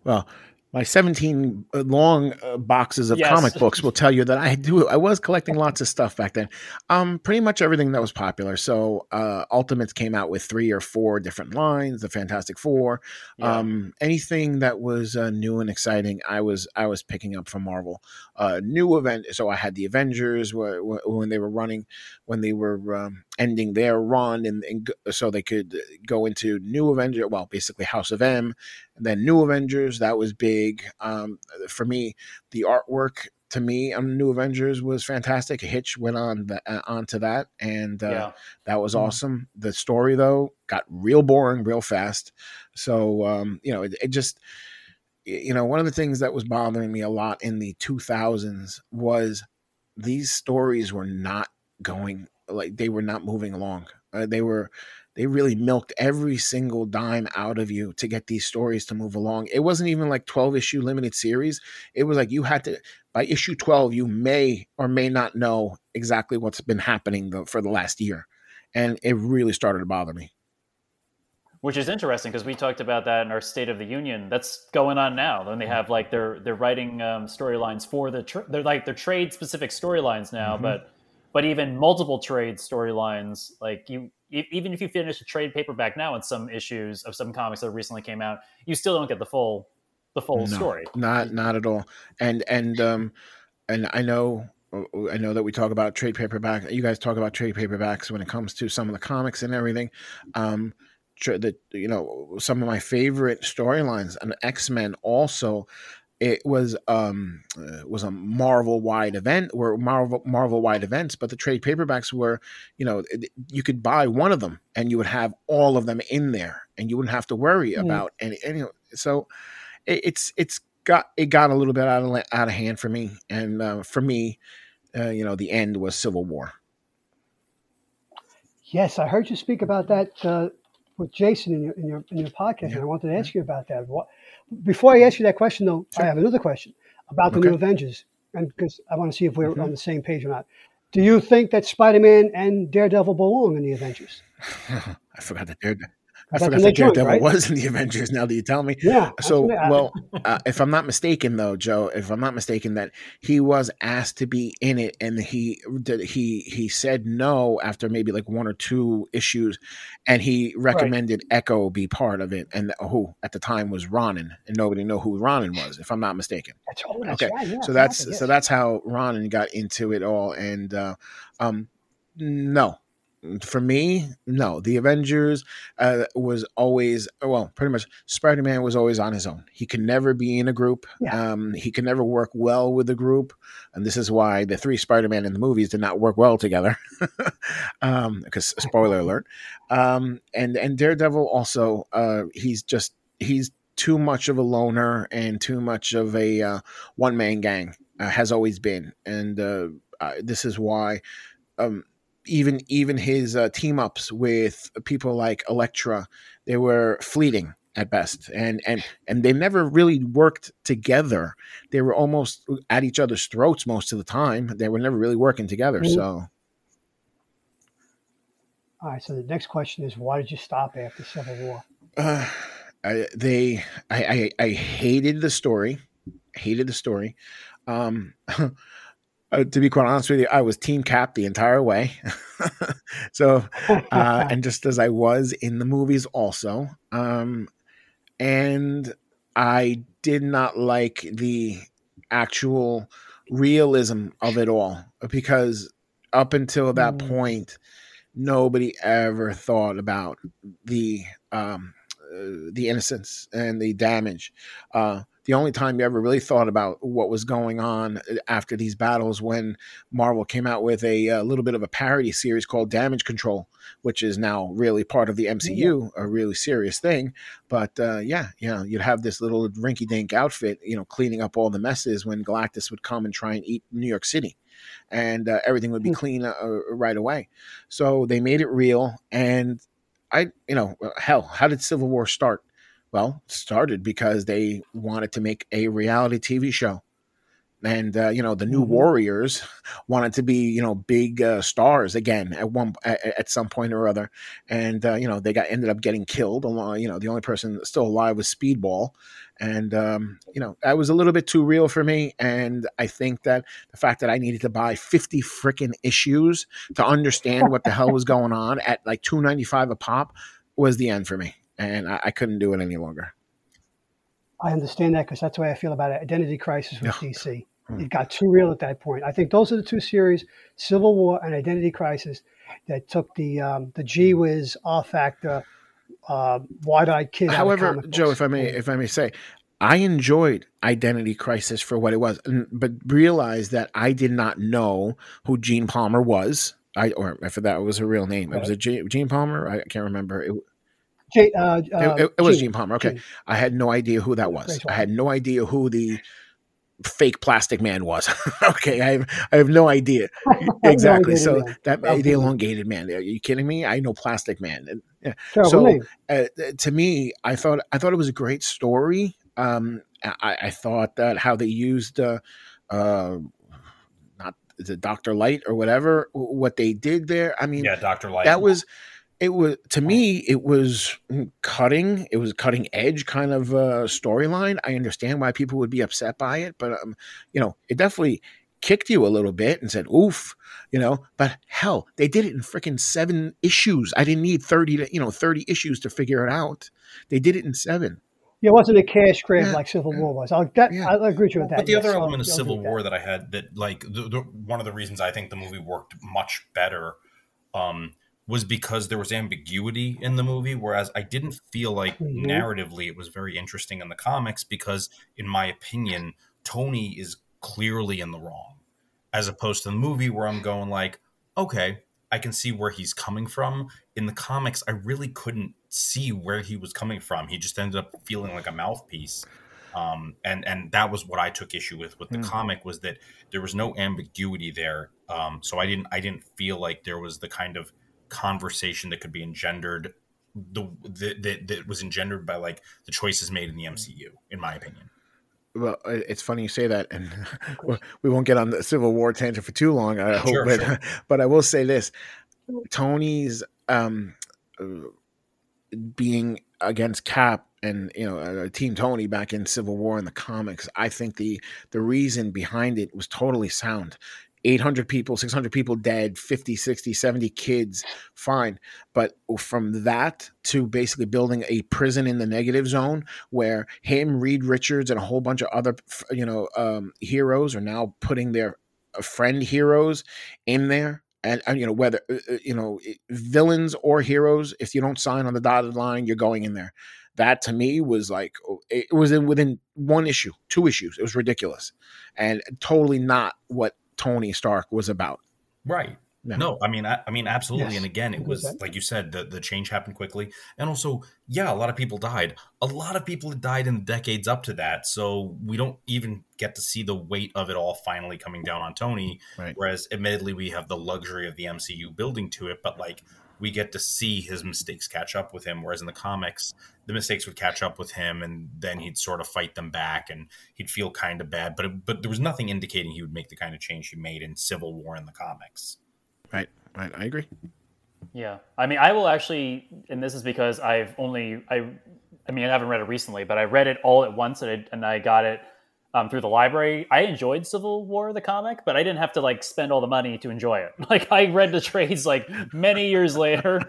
Well, my seventeen long uh, boxes of yes. comic books will tell you that I do. I was collecting lots of stuff back then. Um, pretty much everything that was popular. So uh, Ultimates came out with three or four different lines. The Fantastic Four, yeah. um, anything that was uh, new and exciting, I was I was picking up from Marvel. Uh, new event. So I had the Avengers wh- wh- when they were running, when they were um, ending their run, and, and g- so they could go into New Avengers. Well, basically House of M. Then New Avengers, that was big. Um, for me, the artwork to me on New Avengers was fantastic. Hitch went on the, uh, onto that, and uh, yeah. that was mm-hmm. awesome. The story, though, got real boring real fast. So, um, you know, it, it just, you know, one of the things that was bothering me a lot in the two thousands was these stories were not going, like, they were not moving along. Uh, they were... They really milked every single dime out of you to get these stories to move along. It wasn't even like twelve issue limited series. It was like you had to, by issue twelve, you may or may not know exactly what's been happening the, for the last year. And it really started to bother me. Which is interesting because we talked about that in our State of the Union. That's going on now. Then they have like they're they're writing um, storylines for the tra- they're like they're trade specific storylines now, mm-hmm. but but even multiple trade storylines, like you. Even if you finish a trade paperback now on some issues of some comics that recently came out, you still don't get the full, the full no, story. Not, not at all. And and um, and I know, I know that we talk about trade paperback. You guys talk about trade paperbacks when it comes to some of the comics and everything. Um, tra- the you know some of my favorite storylines and X-Men also. It was um uh, was a Marvel wide event were Marvel Marvel wide events, but the trade paperbacks were, you know, it, you could buy one of them and you would have all of them in there, and you wouldn't have to worry mm. about any. any so, it, it's it's got it got a little bit out of out of hand for me, and uh, for me, uh, you know, the end was Civil War. Yes, I heard you speak about that uh, with Jason in your in your in your podcast, yeah. and I wanted to ask you about that. What? Before I ask you that question, though, sure. I have another question about the okay. New Avengers, and because I want to see if we're mm-hmm. on the same page or not. Do you think that Spider-Man and Daredevil belong in the Avengers? I forgot that Daredevil. I forgot that Daredevil joined, right? was in the Avengers. Now that you tell me, yeah. So, well, uh, if I'm not mistaken, though, Joe, if I'm not mistaken, that he was asked to be in it, and he he he said no after maybe like one or two issues, and he recommended right. Echo be part of it, and who at the time was Ronan, and nobody knew who Ronan was, if I'm not mistaken. That's all. Okay, right, yeah, so that's happened, yes. so that's how Ronan got into it all, and uh, um, no. For me, no. The Avengers uh, was always, well, pretty much Spider-Man was always on his own. He could never be in a group. Yeah. Um, he could never work well with a group. And this is why the three Spider-Man in the movies did not work well together. um, because spoiler alert. Um, and, and Daredevil also, uh, he's just, he's too much of a loner and too much of a uh, one-man gang uh, has always been. And uh, uh, this is why... Um, Even even his uh, team ups with people like Elektra, they were fleeting at best, and and and they never really worked together. They were almost at each other's throats most of the time. They were never really working together. So, all right. So the next question is, why did you stop after Civil War? Uh, I, they, I, I, I hated the story. Hated the story. Um, Uh, to be quite honest with you, I was team Cap the entire way. So, uh, and just as I was in the movies also. Um, and I did not like the actual realism of it all, because up until that mm. point, nobody ever thought about the um, uh, the innocence and the damage. Uh, the only time you ever really thought about what was going on after these battles, when Marvel came out with a, a little bit of a parody series called Damage Control, which is now really part of the M C U, a really serious thing. But uh, yeah, you know, you'd have this little rinky dink outfit, you know, cleaning up all the messes when Galactus would come and try and eat New York City, and uh, everything would be clean uh, right away. So they made it real. And I, you know, hell, how did Civil War start? Well, it started because they wanted to make a reality T V show. And, uh, you know, the new warriors wanted to be, you know, big uh, stars again at one at, at some point or other. And, uh, you know, they got ended up getting killed. You know, the only person still alive was Speedball. And, um, you know, that was a little bit too real for me. And I think that the fact that I needed to buy fifty freaking issues to understand what the hell was going on at like two dollars and ninety-five cents a pop was the end for me. And I, I couldn't do it any longer. I understand that, because that's the way I feel about it. Identity Crisis with yeah. D C. Hmm. It got too real at that point. I think those are the two series, Civil War and Identity Crisis, that took the um, the gee whiz, R-factor, uh, wide-eyed kid. However, Joe, if I may, if I may say, I enjoyed Identity Crisis for what it was, but realized that I did not know who Gene Palmer was. I or I forgot it was her real name. Right. It was a G, Gene Palmer. I can't remember. It, G, uh, uh, it, it, it was Gene Palmer. Okay. Gene. I had no idea who that was. I had no idea who the fake plastic man was. Okay. I have, I have no idea. Exactly. no so man. That okay. The elongated man, are you kidding me? I know plastic man. Yeah. Sure, so uh, to me, I thought, I thought it was a great story. Um, I, I thought that how they used, uh, uh, not the Doctor Light or whatever, what they did there. I mean, yeah, Doctor Light. That was, It was to me. It was cutting. It was a cutting edge kind of uh, storyline. I understand why people would be upset by it, but um, you know, it definitely kicked you a little bit and said, "Oof," you know. But hell, they did it in freaking seven issues. I didn't need thirty, to, you know, thirty issues to figure it out. They did it in seven. Yeah, it wasn't a cash grab yeah. like Civil War was. I'll, that, yeah. I'll agree with you with that. But the yes, other so element I'll, of I'll Civil War that. that I had that like the, the, one of the reasons I think the movie worked much better. Um, was because there was ambiguity in the movie, whereas I didn't feel like mm-hmm. narratively it was very interesting in the comics, because, in my opinion, Tony is clearly in the wrong, as opposed to the movie where I'm going like, okay, I can see where he's coming from. In the comics, I really couldn't see where he was coming from. He just ended up feeling like a mouthpiece. Um, and, and that was what I took issue with, with the mm. comic, was that there was no ambiguity there. Um, so I didn't, I didn't feel like there was the kind of conversation that could be engendered the that that was engendered by like the choices made in the M C U, in my opinion. Well, it's funny you say that, and we won't get on the Civil War tangent for too long, I hope. Sure, but, sure. but I will say this: Tony's um, being against Cap and, you know, Team Tony back in Civil War in the comics, I think the the reason behind it was totally sound. eight hundred people, six hundred people dead, fifty, sixty, seventy kids, fine. But from that to basically building a prison in the negative zone where him, Reed Richards, and a whole bunch of other, you know, um, heroes are now putting their friend heroes in there. And, and, you know, whether, you know, villains or heroes, if you don't sign on the dotted line, you're going in there. That to me was like, it was within one issue, two issues. It was ridiculous and totally not what Tony Stark was about. Right. No, no I mean, I, I mean, absolutely. Yes. And again, it was like you said, the, the change happened quickly. And also, yeah, a lot of people died. A lot of people had died in the decades up to that. So we don't even get to see the weight of it all finally coming down on Tony. Right. Whereas admittedly, we have the luxury of the M C U building to it, but like we get to see his mistakes catch up with him. Whereas in the comics, the mistakes would catch up with him and then he'd sort of fight them back and he'd feel kind of bad. But but there was nothing indicating he would make the kind of change he made in Civil War in the comics. Right, right. I agree. Yeah. I mean, I will actually, and this is because I've only, I I mean, I haven't read it recently, but I read it all at once and I, and I got it um, through the library. I enjoyed Civil War, the comic, but I didn't have to like spend all the money to enjoy it. Like I read the trades like many years later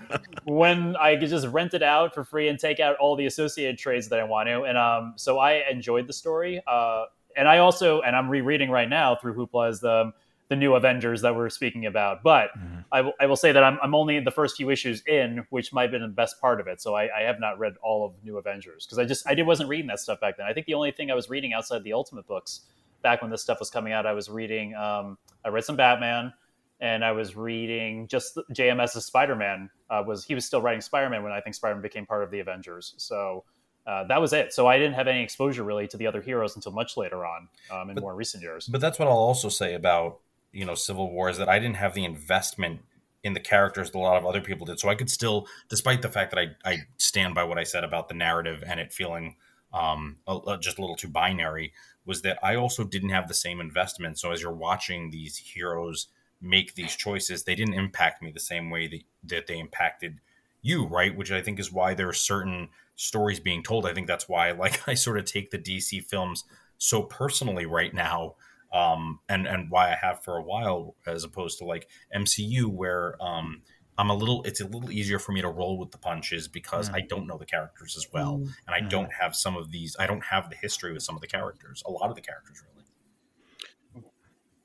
when I could just rent it out for free and take out all the associated trades that I want to. And um, so I enjoyed the story. Uh, and I also, and I'm rereading right now through Hoopla is the, the New Avengers that we're speaking about. But mm-hmm. I, w- I will say that I'm, I'm only the first few issues in, which might have been the best part of it. So I, I have not read all of New Avengers because I just I did, wasn't reading that stuff back then. I think the only thing I was reading outside the Ultimate books back when this stuff was coming out, I was reading, um, I read some Batman and I was reading just J M S's Spider-Man. Uh, was, he was still writing Spider-Man when I think Spider-Man became part of the Avengers. So Uh, that was it. So I didn't have any exposure really to the other heroes until much later on um, in but, more recent years. But that's what I'll also say about, you know, Civil War is that I didn't have the investment in the characters that a lot of other people did. So I could still, despite the fact that I, I stand by what I said about the narrative and it feeling um, a, a, just a little too binary, was that I also didn't have the same investment. So as you're watching these heroes make these choices, they didn't impact me the same way that, that they impacted you, right? Which I think is why there are certain stories being told. I think that's why, like, I sort of take the D C films so personally right now, um, and and why I have for a while, as opposed to like M C U, where um, I'm a little. It's a little easier for me to roll with the punches because mm-hmm. I don't know the characters as well, and I mm-hmm. don't have some of these. I don't have the history with some of the characters. A lot of the characters, really.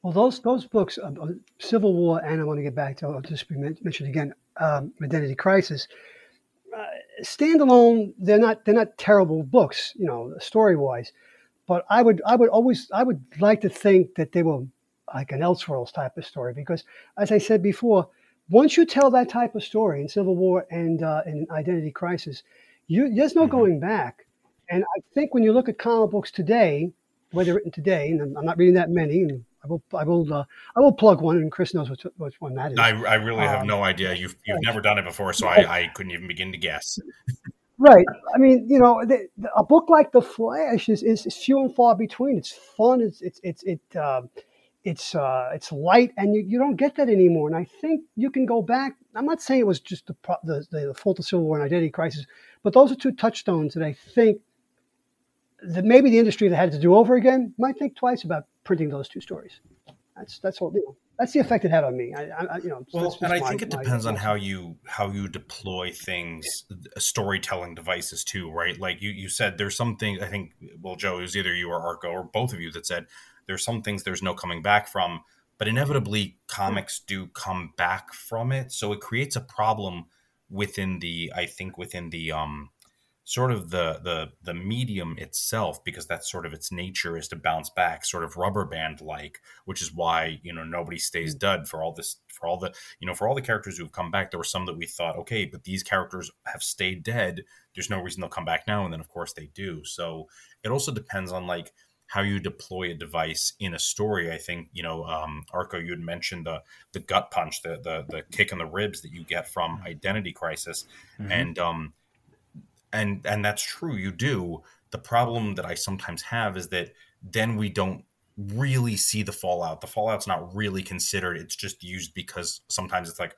Well, those those books, uh, Civil War, and I want to get back to. I'll just mention again, um, Identity Crisis. Uh, standalone, they're not they're not terrible books, you know, story wise, but I would I would always I would like to think that they were like an Elseworlds type of story because, as I said before, once you tell that type of story in Civil War and uh, in Identity Crisis, you there's no going back. And I think when you look at comic books today, whether written today, and I'm not reading that many. And, I will. I will. Uh, I will plug one, and Chris knows which, which one that is. I, I really have um, no idea. You've you've never done it before, so I, I couldn't even begin to guess. Right. I mean, you know, the, the, a book like The Flash is, is few and far between. It's fun. It's it's it's it, uh, it's uh, it's light, and you, you don't get that anymore. And I think you can go back. I'm not saying it was just the the, the fault of Civil War and Identity Crisis, but those are two touchstones that I think that maybe the industry that had to do over again might think twice about printing those two stories. That's that's all. You know, that's the effect it had on me. I, I you know. Well, and I my, think it depends on how you how you deploy things, storytelling devices too, right? Like you you said, there's some things. I think well, Joe, it was either you or Arco or both of you that said there's some things there's no coming back from, but inevitably comics do come back from it, so it creates a problem within the I think within the um. sort of the, the the medium itself, because that's sort of its nature is to bounce back, sort of rubber band like, which is why, you know, nobody stays dud for all this, for all the, you know, for all the characters who've come back. There were some that we thought, okay, but these characters have stayed dead. There's no reason they'll come back now. And then of course they do. So it also depends on like how you deploy a device in a story. I think, you know, um, Arco, you had mentioned the the gut punch, the, the, the kick in the ribs that you get from Identity Crisis. Mm-hmm. And, um, And and that's true, you do. The problem that I sometimes have is that then we don't really see the fallout. The fallout's not really considered. It's just used because sometimes it's like,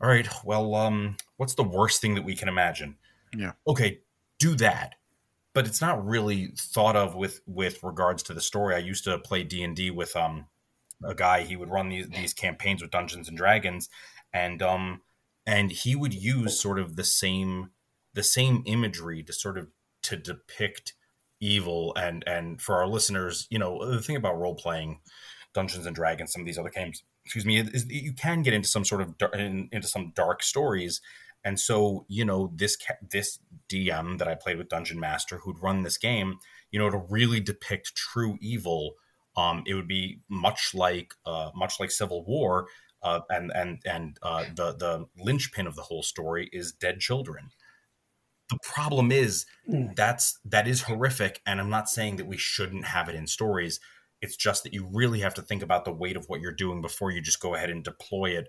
all right, well, um, what's the worst thing that we can imagine? Yeah. Okay, do that. But it's not really thought of with, with regards to the story. I used to play D and D with um a guy. He would run these, these campaigns with Dungeons and Dragons, and um and he would use sort of the same... the same imagery to sort of to depict evil. And, and for our listeners, you know, the thing about role-playing Dungeons and Dragons, some of these other games, excuse me, is you can get into some sort of, into some dark stories. And so, you know, this, this D M that I played with, Dungeon Master, who'd run this game, you know, to really depict true evil, um, it would be much like, uh, much like Civil War. Uh, and, and, and uh, the, the linchpin of the whole story is dead children. The problem is that's that is horrific, and I'm not saying that we shouldn't have it in stories. It's just that you really have to think about the weight of what you're doing before you just go ahead and deploy it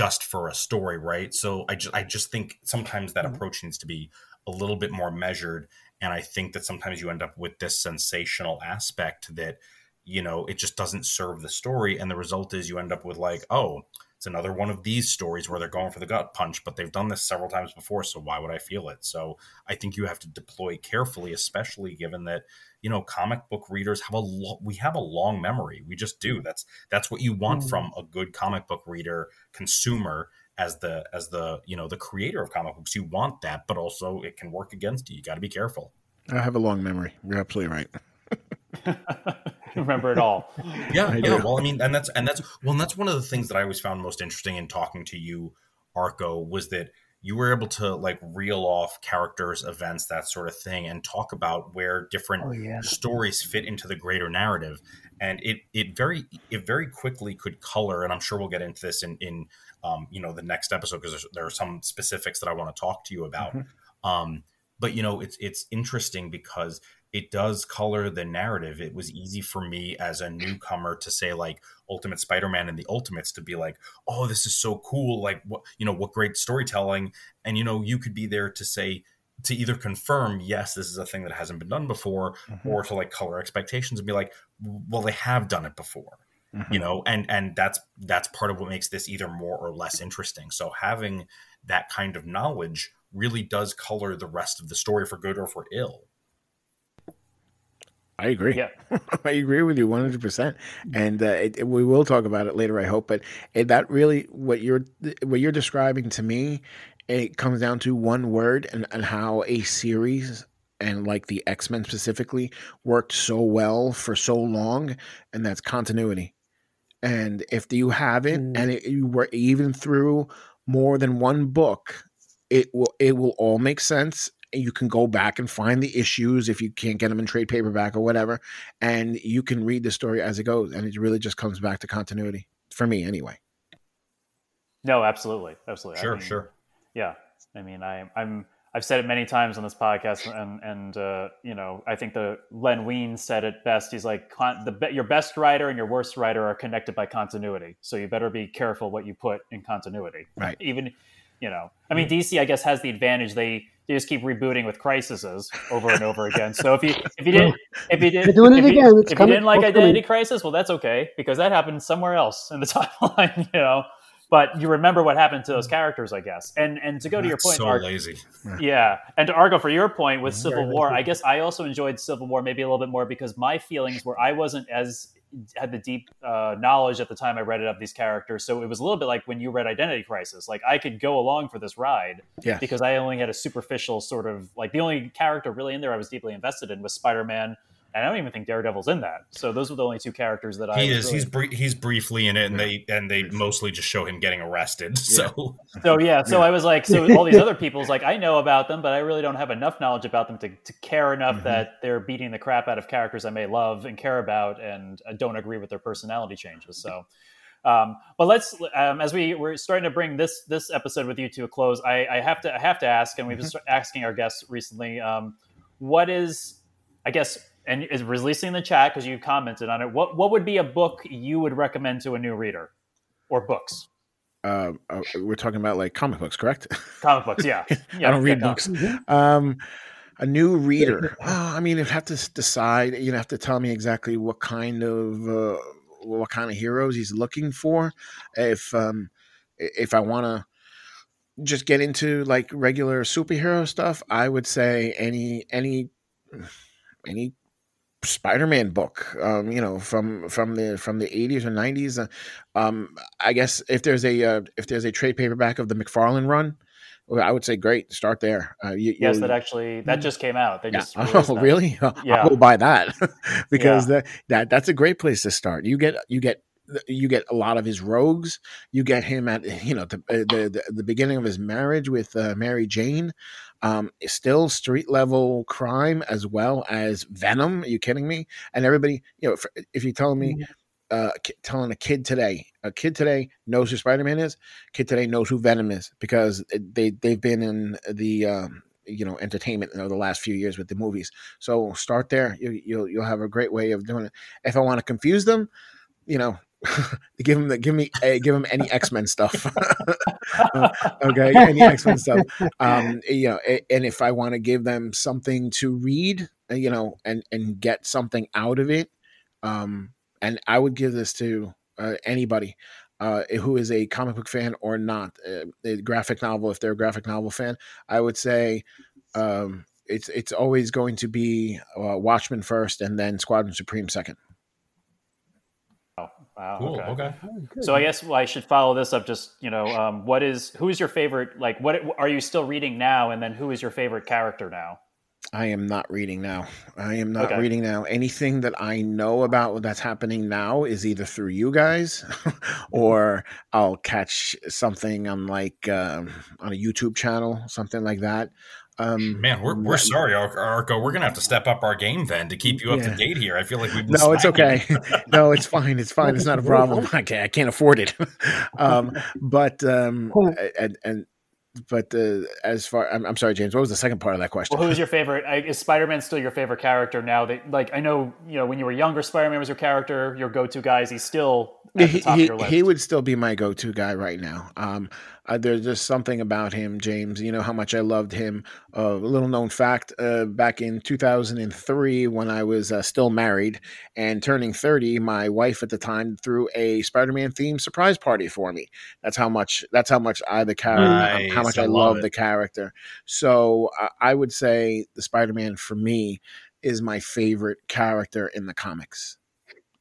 just for a story, right? So I just I just think sometimes that approach needs to be a little bit more measured, and I think that sometimes you end up with this sensational aspect that, you know, it just doesn't serve the story, and the result is you end up with like, oh, It's another one of these stories where they're going for the gut punch, but they've done this several times before, so why would I feel it? So I think you have to deploy carefully, especially given that, you know, comic book readers have a lo- we have a long memory. We just do. That's that's what you want mm. from a good comic book reader, consumer, as the as the, you know, the creator of comic books. You want that, but also it can work against you. You got to be careful. I have a long memory. You're absolutely right. Remember it all. Yeah, yeah. Well, I mean, and that's and that's well, and that's one of the things that I always found most interesting in talking to you, Arco, was that you were able to like reel off characters, events, that sort of thing, and talk about where different oh, yeah. stories fit into the greater narrative. And it it very it very quickly could color, and I'm sure we'll get into this in in um, you know, the next episode, because there are some specifics that I want to talk to you about. Mm-hmm. Um, but you know, it's it's interesting because it does color the narrative. It was easy for me as a newcomer to say, like, Ultimate Spider-Man and the Ultimates, to be like, oh, this is so cool. Like, what, you know, what great storytelling. And, you know, you could be there to say, to either confirm, yes, this is a thing that hasn't been done before, mm-hmm. or to like color expectations and be like, well, they have done it before, mm-hmm. you know, and, and that's, that's part of what makes this either more or less interesting. So having that kind of knowledge really does color the rest of the story, for good or for ill. I agree. Yeah. I agree with you one hundred percent. And uh, it, it, we will talk about it later, I hope. But it, that really, what you're what you're describing to me, it comes down to one word, and, and how a series, and like the X-Men specifically, worked so well for so long, and that's continuity. And if you have it, mm. and it, you were even through more than one book, it will it will all make sense. You can go back and find the issues if you can't get them in trade paperback or whatever, and you can read the story as it goes. And it really just comes back to continuity for me anyway. No, absolutely. Absolutely. Sure. I mean, sure. Yeah. I mean, I, I'm, I've said it many times on this podcast, and, and, uh, you know, I think the Len Wein said it best. He's like, the your best writer and your worst writer are connected by continuity. So you better be careful what you put in continuity. Right. Even, you know, I mean, D C, I guess, has the advantage. They, They just keep rebooting with crises over and over again. So if you if you didn't if you didn't if you, if you didn't like Identity Crisis, well, that's okay, because that happened somewhere else in the timeline, you know. But you remember what happened to those characters, I guess. And and to go to your point, so lazy. Yeah, and to Argo for your point with Civil War, I guess I also enjoyed Civil War maybe a little bit more, because my feelings were I wasn't as had the deep uh, knowledge at the time I read it of these characters. So it was a little bit like when you read Identity Crisis, like I could go along for this ride, yeah. because I only had a superficial sort of, like, the only character really in there I was deeply invested in was Spider-Man. And I don't even think Daredevil's in that. So those were the only two characters that I He is. Really... He's br- he's briefly in it, and yeah. they and they mostly just show him getting arrested. So yeah. So yeah. So yeah. I was like, so all these other people's like, I know about them, but I really don't have enough knowledge about them to, to care enough mm-hmm. that they're beating the crap out of characters I may love and care about, and I don't agree with their personality changes. So um, but let's um, as we we're starting to bring this this episode with you to a close, I, I have to I have to ask, and we've been asking our guests recently, um, what is, I guess. And is releasing the chat, because you commented on it. What what would be a book you would recommend to a new reader, or books? Uh, we're talking about like comic books, correct? Comic books, yeah. yeah I don't read books. Um, a new reader. Well, I mean, you'd have to decide. You'd have to tell me exactly what kind of uh, what kind of heroes he's looking for. If um, if I want to just get into like regular superhero stuff, I would say any any any. Spider-Man book, um, you know, from from the from the eighties or nineties. Uh, um, I guess if there's a uh, if there's a trade paperback of the McFarlane run, I would say great, start there. Uh, you, yes, you, that actually that just came out. They yeah. just oh that. really? Yeah. I will buy that because yeah. that, that that's a great place to start. You get you get. You get a lot of his rogues. You get him at you know the the, the beginning of his marriage with uh, Mary Jane. Um, still street level crime as well as venom. Are you kidding me? And everybody, you know, if, if you tell me, uh, telling a kid today, a kid today knows who Spider-Man is. Kid today knows who Venom is, because they they've been in the um, you know entertainment over the last few years with the movies. So start there. You, you'll you'll have a great way of doing it. If I want to confuse them, you know. give him the give me uh, give him any X-Men stuff. uh, okay, any X-Men stuff. Um, you know, and if I want to give them something to read, you know, and, and get something out of it, um, and I would give this to uh, anybody. uh, who is a comic book fan or not, uh, a graphic novel, if they're a graphic novel fan, I would say um, it's it's always going to be uh, Watchmen first and then Squadron Supreme second. Wow, cool. Okay. okay. Oh, so I guess well, I should follow this up. Just you know, um, what is who is your favorite? Like, what are you still reading now? And then who is your favorite character now? I am not reading now. I am not okay. reading now. Anything that I know about that's happening now is either through you guys, or I'll catch something on like um, on a YouTube channel, something like that. Um, Man, we're we're sorry, Ar- Arco. We're gonna have to step up our game then to keep you up yeah. to date here. I feel like we've no, it's okay. no, it's fine. It's fine. It's not a problem. I can't, I can't afford it. um, but um, and and but uh, as far, I'm, I'm sorry, James. What was the second part of that question? Well, who's your favorite? I, is Spider-Man still your favorite character now? That like I know you know when you were younger, Spider-Man was your character, your go-to guy. Is he still at the top he, of your list? He would still be my go-to guy right now. Um, Uh, there's just something about him, James. You know how much I loved him. A uh, little known fact, uh, back in two thousand three when I was uh, still married and turning thirty, my wife at the time threw a Spider-Man themed surprise party for me. That's how much that's how much I the character nice. um, how much I, I love, love the character. So uh, I would say the Spider-Man for me is my favorite character in the comics.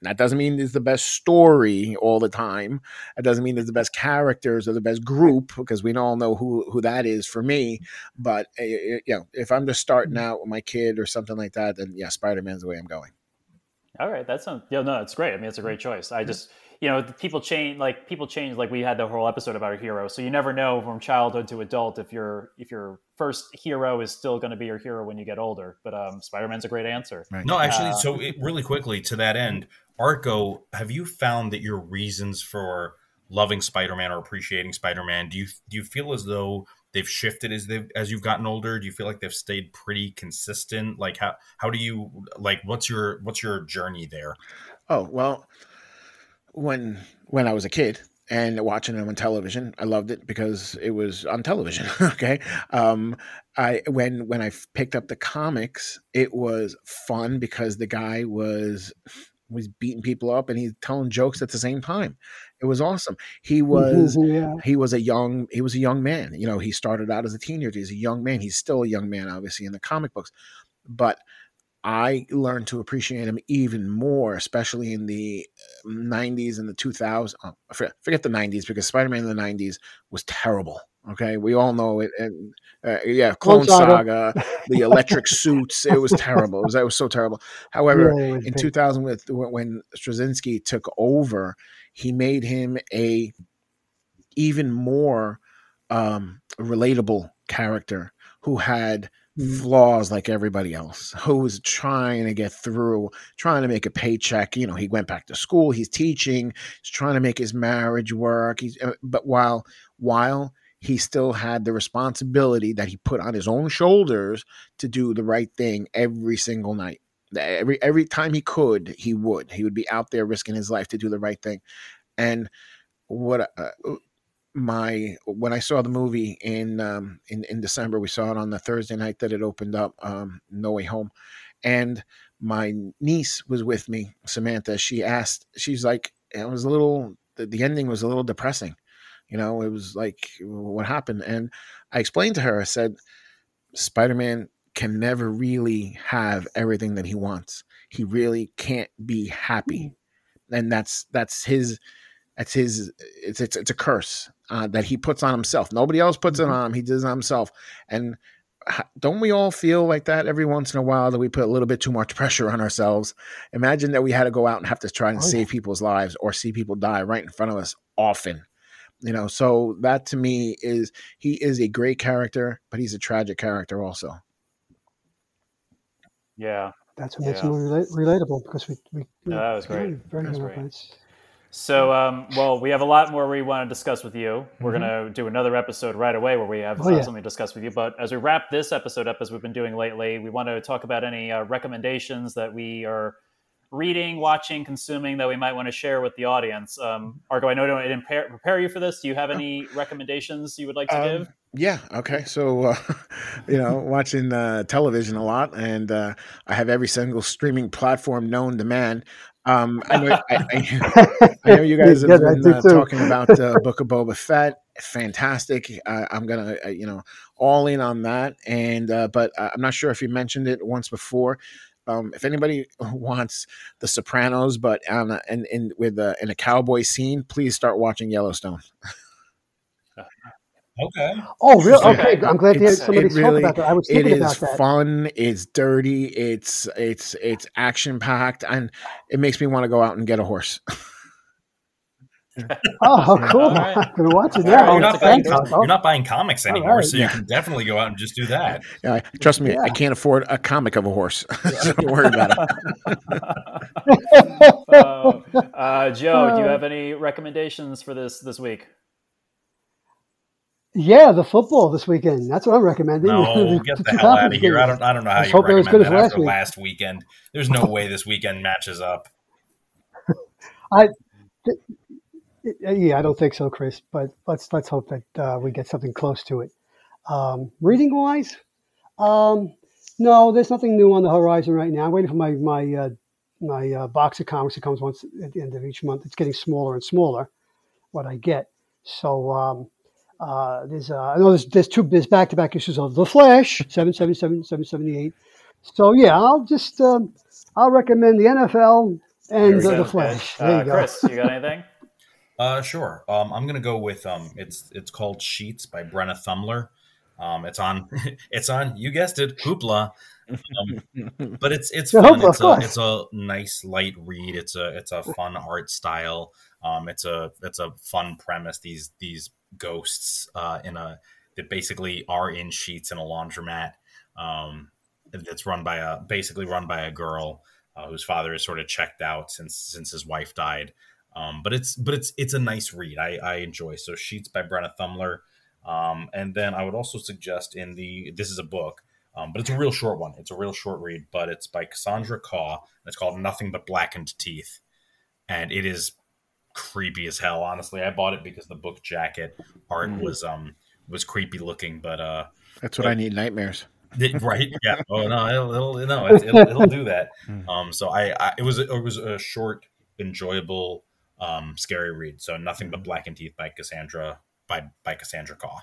That doesn't mean it's the best story all the time. It doesn't mean it's the best characters or the best group, because we all know who, who that is for me. But uh, you know, if I'm just starting out with my kid or something like that, then yeah, Spider-Man's the way I'm going. All right, that sounds yeah, no, it's great. I mean, it's a great choice. I just you know, people change like people change. Like we had the whole episode about a hero, so you never know from childhood to adult if your if your first hero is still going to be your hero when you get older. But um, Spider-Man's a great answer. Right. No, actually, uh, so it, really quickly to that end. Arco, have you found that your reasons for loving Spider-Man or appreciating Spider-Man, do you do you feel as though they've shifted as they've as you've gotten older? Do you feel like they've stayed pretty consistent? Like how how do you like what's your what's your journey there? Oh, well, when when I was a kid and watching them on television, I loved it because it was on television. Okay. Um, I when when I picked up the comics, it was fun because the guy was was beating people up and he's telling jokes at the same time. It was awesome. He was, yeah. he was a young, he was a young man. You know, he started out as a teenager. He's a young man. He's still a young man, obviously, in the comic books, but I learned to appreciate him even more, especially in the nineties and the two thousands. Oh, I forget, forget the nineties because Spider-Man in the nineties was terrible. Okay, we all know it. And, uh, yeah, Clone, Clone Saga, Saga the electric suits. It was terrible. It was, it was so terrible. However, yeah, in big. two thousand, with when Straczynski took over, he made him a even more um, relatable character who had flaws like everybody else, who was trying to get through, trying to make a paycheck. You know, he went back to school. He's teaching. He's trying to make his marriage work. He's but while while he still had the responsibility that he put on his own shoulders to do the right thing every single night. Every every time he could, he would. He would be out there risking his life to do the right thing. And what uh, my when I saw the movie in um, in in December, we saw it on the Thursday night that it opened up, um, No Way Home, and my niece was with me, Samantha. She asked, she's like, it was a little. The, the ending was a little depressing. You know, it was like, what happened? And I explained to her, I said, Spider-Man can never really have everything that he wants. He really can't be happy. And that's, that's his, that's his, it's, it's, it's a curse uh, that he puts on himself. Nobody else puts it on him. He does it on himself. And don't we all feel like that every once in a while, that we put a little bit too much pressure on ourselves? Imagine that we had to go out and have to try and oh, save yeah. people's lives or see people die right in front of us often. You know, so that to me is, he is a great character, but he's a tragic character also. Yeah. That's what makes yeah. him rela- relatable because we, we, we no, that was great. Very, very great. Points. So, um, well, we have a lot more we want to discuss with you. We're mm-hmm. going to do another episode right away where we have oh, yeah. something to discuss with you. But as we wrap this episode up, as we've been doing lately, we want to talk about any uh, recommendations that we are reading, watching, consuming that we might want to share with the audience. Um, Arco, I know I didn't prepare, prepare you for this. Do you have any recommendations you would like to um, give? Yeah. Okay. So, uh, you know, watching uh, television a lot, and uh, I have every single streaming platform known to man. Um, I know, I, I, I know you guys have yeah, been uh, talking about uh, Book of Boba Fett. Fantastic. Uh, I'm gonna, uh, you know, all in on that. And uh, but uh, I'm not sure if you mentioned it once before. Um, if anybody wants The Sopranos, but on a, and, and with a, in a cowboy scene, please start watching Yellowstone. Okay. Oh, really? Okay. I'm glad to hear somebody spoke really, about that. I was thinking about that. It is fun. It's dirty. It's it's it's action packed, and it makes me want to go out and get a horse. Oh, cool! Right. I've been watching that. Right. You're, not buying, you're not buying comics anymore, right. so you yeah. can definitely go out and just do that. Yeah, trust me, yeah. I can't afford a comic of a horse. So don't worry about it. uh, uh, Joe, do you have any recommendations for this this week? Yeah, the football this weekend. That's what I'm recommending. No, get the hell out of here! I don't. I don't know how you recommend that after last weekend. There's no way this weekend matches up. I. Th- Yeah, I don't think so, Chris. But let's let's hope that uh, we get something close to it. Um, reading wise, um, no, there's nothing new on the horizon right now. I'm waiting for my my uh, my uh, box of comics that comes once at the end of each month. It's getting smaller and smaller. What I get. So um, uh, there's uh, I know there's there's two there's back to back issues of The Flash seven seventy-seven, seven seventy-eight. So yeah, I'll just um, I'll recommend the N F L and uh, The Flash. There uh, you go. Chris, you got anything? Uh, sure. Um, I'm gonna go with um. It's it's called Sheets by Brenna Thumler. Um, it's on. It's on. You guessed it, Hoopla. Um, but it's it's fun. It's a it's a nice light read. It's a it's a fun art style. Um, it's a it's a fun premise. These these ghosts uh in a that basically are in sheets in a laundromat. Um, that's run by a basically run by a girl uh, whose father is sort of checked out since since his wife died. Um, but it's but it's it's a nice read. I, I enjoy. So Sheets by Brenna Thumler. Um, and then I would also suggest in the this is a book, um, but it's a real short one. It's a real short read, but it's by Cassandra Caw. It's called Nothing But Blackened Teeth. And it is creepy as hell, honestly. I bought it because the book jacket art mm. was um was creepy looking, but uh that's what it, I need nightmares. It, right? Yeah. Oh no, it'll, it'll no, it, it'll, it'll do that. Mm. Um so I, I it was it was a short, enjoyable Um, scary read. So Nothing But Blackened Teeth by Cassandra by by Cassandra Caw.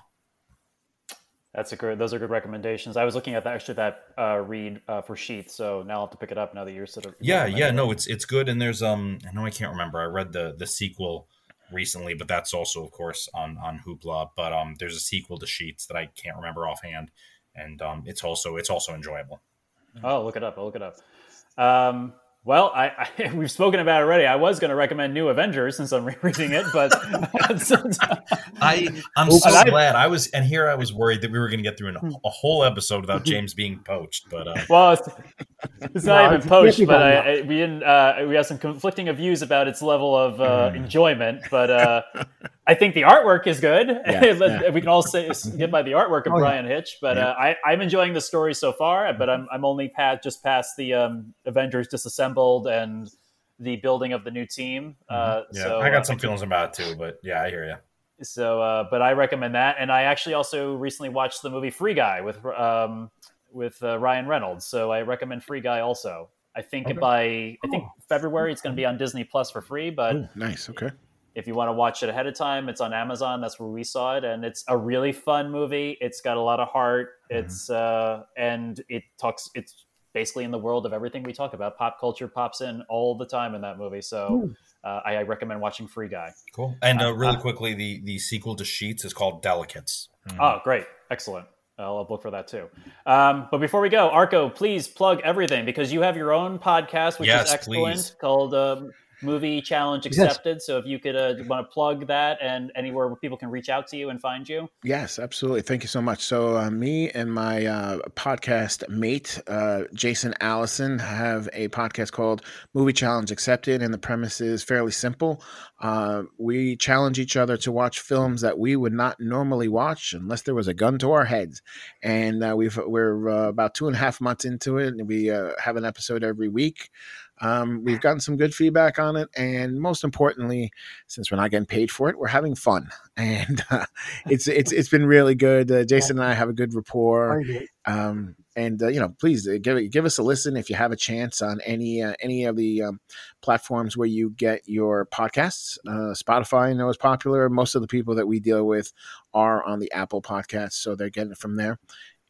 That's a good. Those are good recommendations. I was looking at that actually that uh, read uh, for Sheath, so now I'll have to pick it up now that you're sort of yeah yeah no it's it's good. And there's um I know I can't remember. I read the the sequel recently, but that's also of course on on Hoopla. But um there's a sequel to Sheets that I can't remember offhand, and um it's also it's also enjoyable. Oh, look it up. I'll look it up. Um. Well, I, I we've spoken about it already. I was going to recommend New Avengers since I'm rereading it, but I I'm so I, glad I was. And here I was worried that we were going to get through an, a whole episode without James being poached. But uh, well, it's, it's not no, even poached. But I, I, we didn't. Uh, we have some conflicting views about its level of uh, mm. enjoyment. But uh, I think the artwork is good. Yeah, yeah. We can all say get by the artwork of oh, Bryan Hitch. But yeah. uh, I, I'm enjoying the story so far. But I'm I'm only past, just past the um, Avengers disassembled. And the building of the new team. Uh, yeah, so, I got some feelings about it too, but yeah, I hear you. So, uh, but I recommend that, and I actually also recently watched the movie Free Guy with um, with uh, Ryan Reynolds. So I recommend Free Guy also. I think okay. by I think oh. February it's going to be on Disney Plus for free. But Ooh, nice, okay. If you want to watch it ahead of time, it's on Amazon. That's where we saw it, and it's a really fun movie. It's got a lot of heart. Mm-hmm. It's uh, and it talks. It's basically in the world of everything we talk about. Pop culture pops in all the time in that movie. So uh, I, I recommend watching Free Guy. Cool. And uh, really uh, quickly, the, the sequel to Sheets is called Delicates. Mm-hmm. Oh, great. Excellent. I'll look for that too. Um, but before we go, Arco, please plug everything because you have your own podcast, which yes, is excellent, please. Called um, Movie Challenge Accepted. Yes. So if you could uh, want to plug that and anywhere where people can reach out to you and find you. Yes, absolutely. Thank you so much. So uh, me and my uh, podcast mate, uh, Jason Allison, have a podcast called Movie Challenge Accepted. And the premise is fairly simple. Uh, we challenge each other to watch films that we would not normally watch unless there was a gun to our heads. And uh, we've, we're uh, about two and a half months into it. And we uh, have an episode every week. Um, we've gotten some good feedback on it. And most importantly, since we're not getting paid for it, we're having fun. And uh, it's it's it's been really good. Uh, Jason and I have a good rapport. Um, and, uh, you know, please give give us a listen if you have a chance on any uh, any of the um, platforms where you get your podcasts. Uh, Spotify, I know, is popular. Most of the people that we deal with are on the Apple Podcasts, so they're getting it from there.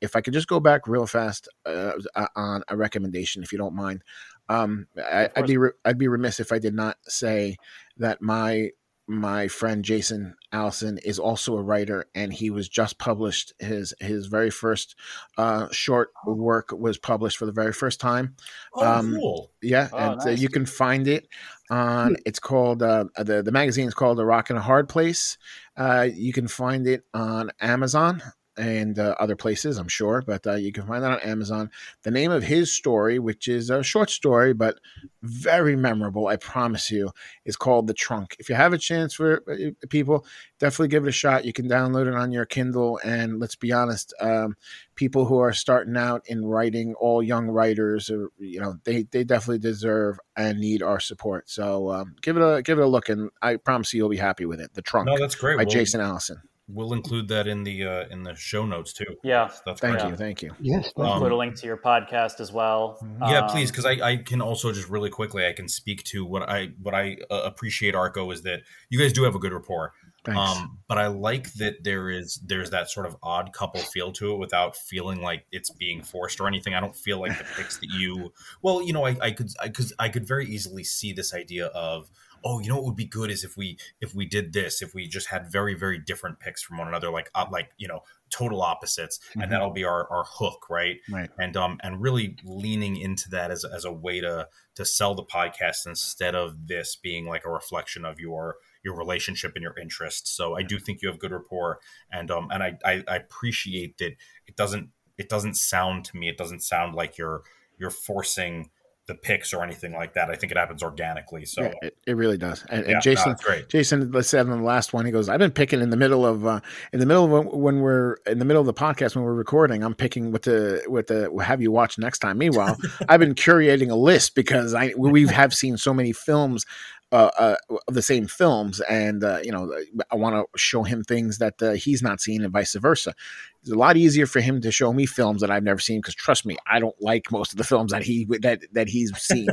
If I could just go back real fast uh, on a recommendation, if you don't mind. Um, I, I'd be re- I'd be remiss if I did not say that my my friend Jason Allison is also a writer, and he was just published. His his very first uh, short work was published for the very first time. Oh, um, cool! Yeah, oh, and nice. uh, you can find it on. It's called uh, the the magazine is called A Rock and a Hard Place. Uh, you can find it on Amazon and uh, other places, I'm sure, but uh, you can find that on Amazon. The name of his story, which is a short story, but very memorable, I promise you, is called The Trunk. If you have a chance for uh, people, definitely give it a shot. You can download it on your Kindle. And let's be honest, um, people who are starting out in writing, all young writers, or, you know, they, they definitely deserve and need our support. So um, give it a, give it a look. And I promise you, you'll be happy with it. The Trunk. No, that's great. By well, Jason Allison. We'll include that in the uh, in the show notes too. Yeah, so that's thank great. you, thank you. Yes, we'll include a link to your podcast as well. Yeah, um, please, because I, I can also just really quickly I can speak to what I what I uh, appreciate. Arco is that you guys do have a good rapport. Thanks. Um, but I like that there is there's that sort of odd couple feel to it without feeling like it's being forced or anything. I don't feel like the picks that you well, you know, I I could I could I could very easily see this idea of, oh, you know what would be good is if we if we did this, if we just had very, very different picks from one another, like uh, like, you know, total opposites. Mm-hmm. And that'll be our, our hook. Right. Right. And um and really leaning into that as, as a way to to sell the podcast instead of this being like a reflection of your your relationship and your interests. So I do think you have good rapport. And um and I, I, I appreciate that it doesn't it doesn't sound to me. It doesn't sound like you're you're forcing the picks or anything like that. I think it happens organically. So yeah, it, it really does. And, yeah, and Jason, no, great. Jason, let's say on the last one, he goes, I've been picking in the middle of, uh, in the middle of when, when we're in the middle of the podcast, when we're recording, I'm picking what the, what the, what have you watched next time. Meanwhile, I've been curating a list because I, we have seen so many films Uh, uh, the same films, and uh, you know, I want to show him things that uh, he's not seen, and vice versa. It's a lot easier for him to show me films that I've never seen because, trust me, I don't like most of the films that he that that he's seen.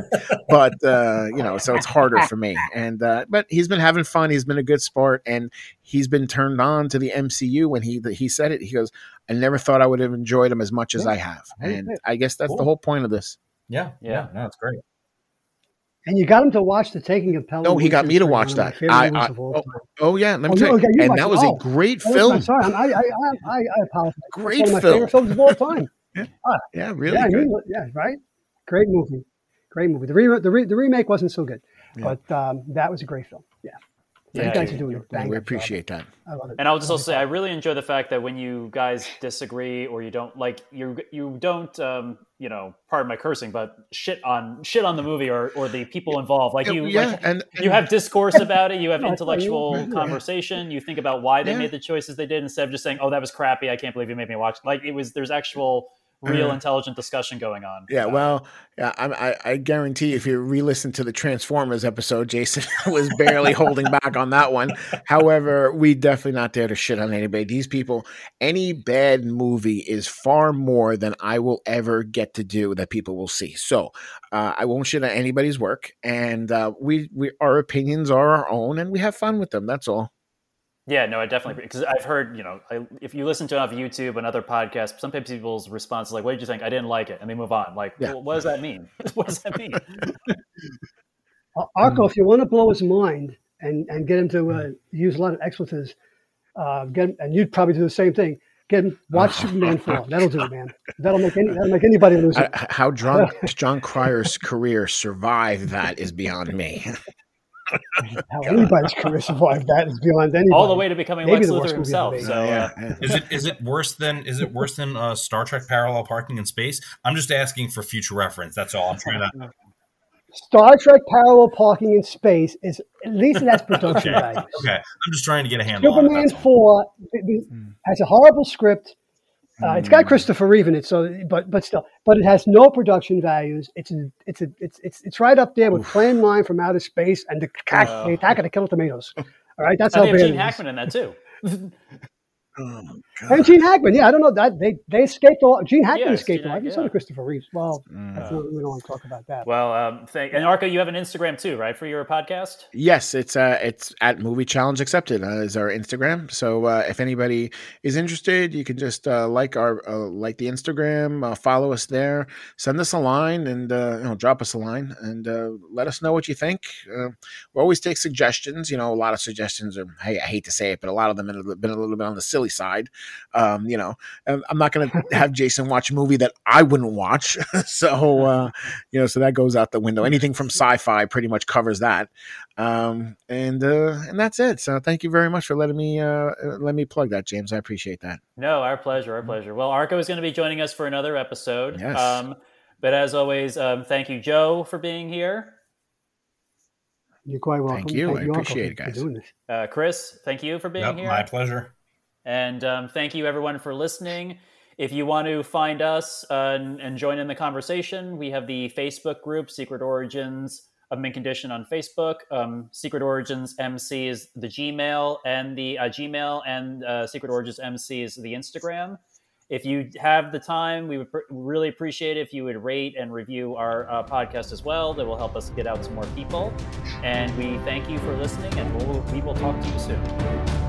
But uh, you know, so it's harder for me. And uh, but he's been having fun. He's been a good sport, and he's been turned on to the M C U when he he said it. He goes, "I never thought I would have enjoyed him as much as yeah. I have," and yeah. I guess that's cool. The whole point of this. Yeah, yeah, no, it's great. And you got him to watch The Taking of Pelham. No, he got me to watch that. I, I, oh, oh, yeah. Let me oh, tell you. Okay, you and that it. was oh, a great film. I'm sorry. I, I, I, I apologize. Great film. One of my favorite films of all time. yeah. Ah, yeah, really yeah, good. You, yeah, right? Great movie. Great movie. The, re- the, re- the remake wasn't so good, yeah. but um, that was a great film. Yeah. Yeah, you guys are doing it. We appreciate that. I love it. And I'll just also say, I really enjoy the fact that when you guys disagree or you don't like, you you don't, um, you know, pardon my cursing, but shit on shit on the movie or, or the people involved. Like you, yeah, like and, and, you have discourse about it. You have intellectual conversation. You think about why they yeah. made the choices they did instead of just saying, "Oh, that was crappy. I can't believe you made me watch." Like it was. There's actual. Real intelligent discussion going on. Yeah, well, yeah, I, I guarantee if you re-listen to the Transformers episode, Jason was barely holding back on that one. However, we definitely not dare to shit on anybody. These people, any bad movie is far more than I will ever get to do that people will see. So uh, I won't shit on anybody's work, and uh, we we our opinions are our own, and we have fun with them. That's all. Yeah, no, I definitely, because I've heard, you know, I, if you listen to enough YouTube and other podcasts, sometimes people's response is like, what did you think? I didn't like it. And they move on. Like, yeah. well, what does that mean? What does that mean? Arco, if you want to blow his mind and, and get him to uh, use a lot of expletives, uh, get him, and you'd probably do the same thing. Get him, watch Superman Fall. That'll do it, man. That'll make any, that'll make anybody lose it. I, how John, John Crier's career survived that is beyond me. How anybody's career survived that is beyond anybody. All the way to becoming Maybe Lex Luthor himself. So, uh, is it is it worse than is it worse than uh, Star Trek parallel parking in space? I'm just asking for future reference. That's all I'm trying to. Star Trek parallel parking in space is at least that's production okay. value. Okay, I'm just trying to get a handle. Superman on it, Superman Four has a horrible script. Uh, it's got Christopher Reeve in it, so but but still, but it has no production values. It's a, it's a, it's it's it's right up there with Oof. Plan Mine from Outer Space and the, cack, oh. the Attack of the Killer Tomatoes. All right, that's and how bad it is. Gene Hackman in that too. oh, God. And Gene Hackman, yeah, I don't know that they they escaped all. Gene Hackman yeah, escaped Gene, all. I just yeah. saw Christopher Reeve. Well, mm. that's not, we don't want to talk about that. Well, um, thank, and Arco, you have an Instagram too, right, for your podcast? Yes, it's uh, it's at Movie Challenge Accepted uh, is our Instagram. So uh, if anybody is interested, you can just uh, like our uh, like the Instagram, uh, follow us there, send us a line, and uh, you know, drop us a line, and uh, let us know what you think. Uh, we always take suggestions. You know, a lot of suggestions are. Hey, I hate to say it, but a lot of them have been a little bit on the silly side. Um, you know, I'm not going to have Jason watch a movie that I wouldn't watch. so, uh, you know, so that goes out the window. Anything from sci-fi pretty much covers that. Um, and, uh, and that's it. So thank you very much for letting me, uh, let me plug that, James. I appreciate that. No, our pleasure. Our pleasure. Well, Arco is going to be joining us for another episode. Yes. Um, but as always, um, thank you, Joe, for being here. You're quite welcome. Thank you. Thank I you appreciate it, guys. Uh, Chris, thank you for being yep, here. My pleasure. And um, thank you, everyone, for listening. If you want to find us uh, and, and join in the conversation, we have the Facebook group, Secret Origins of Mint Condition on Facebook. Um, Secret Origins M C is the Gmail and the uh, Gmail and uh, Secret Origins M C is the Instagram. If you have the time, we would pr- really appreciate it if you would rate and review our uh, podcast as well. That will help us get out to more people. And we thank you for listening, and we'll, we will talk to you soon.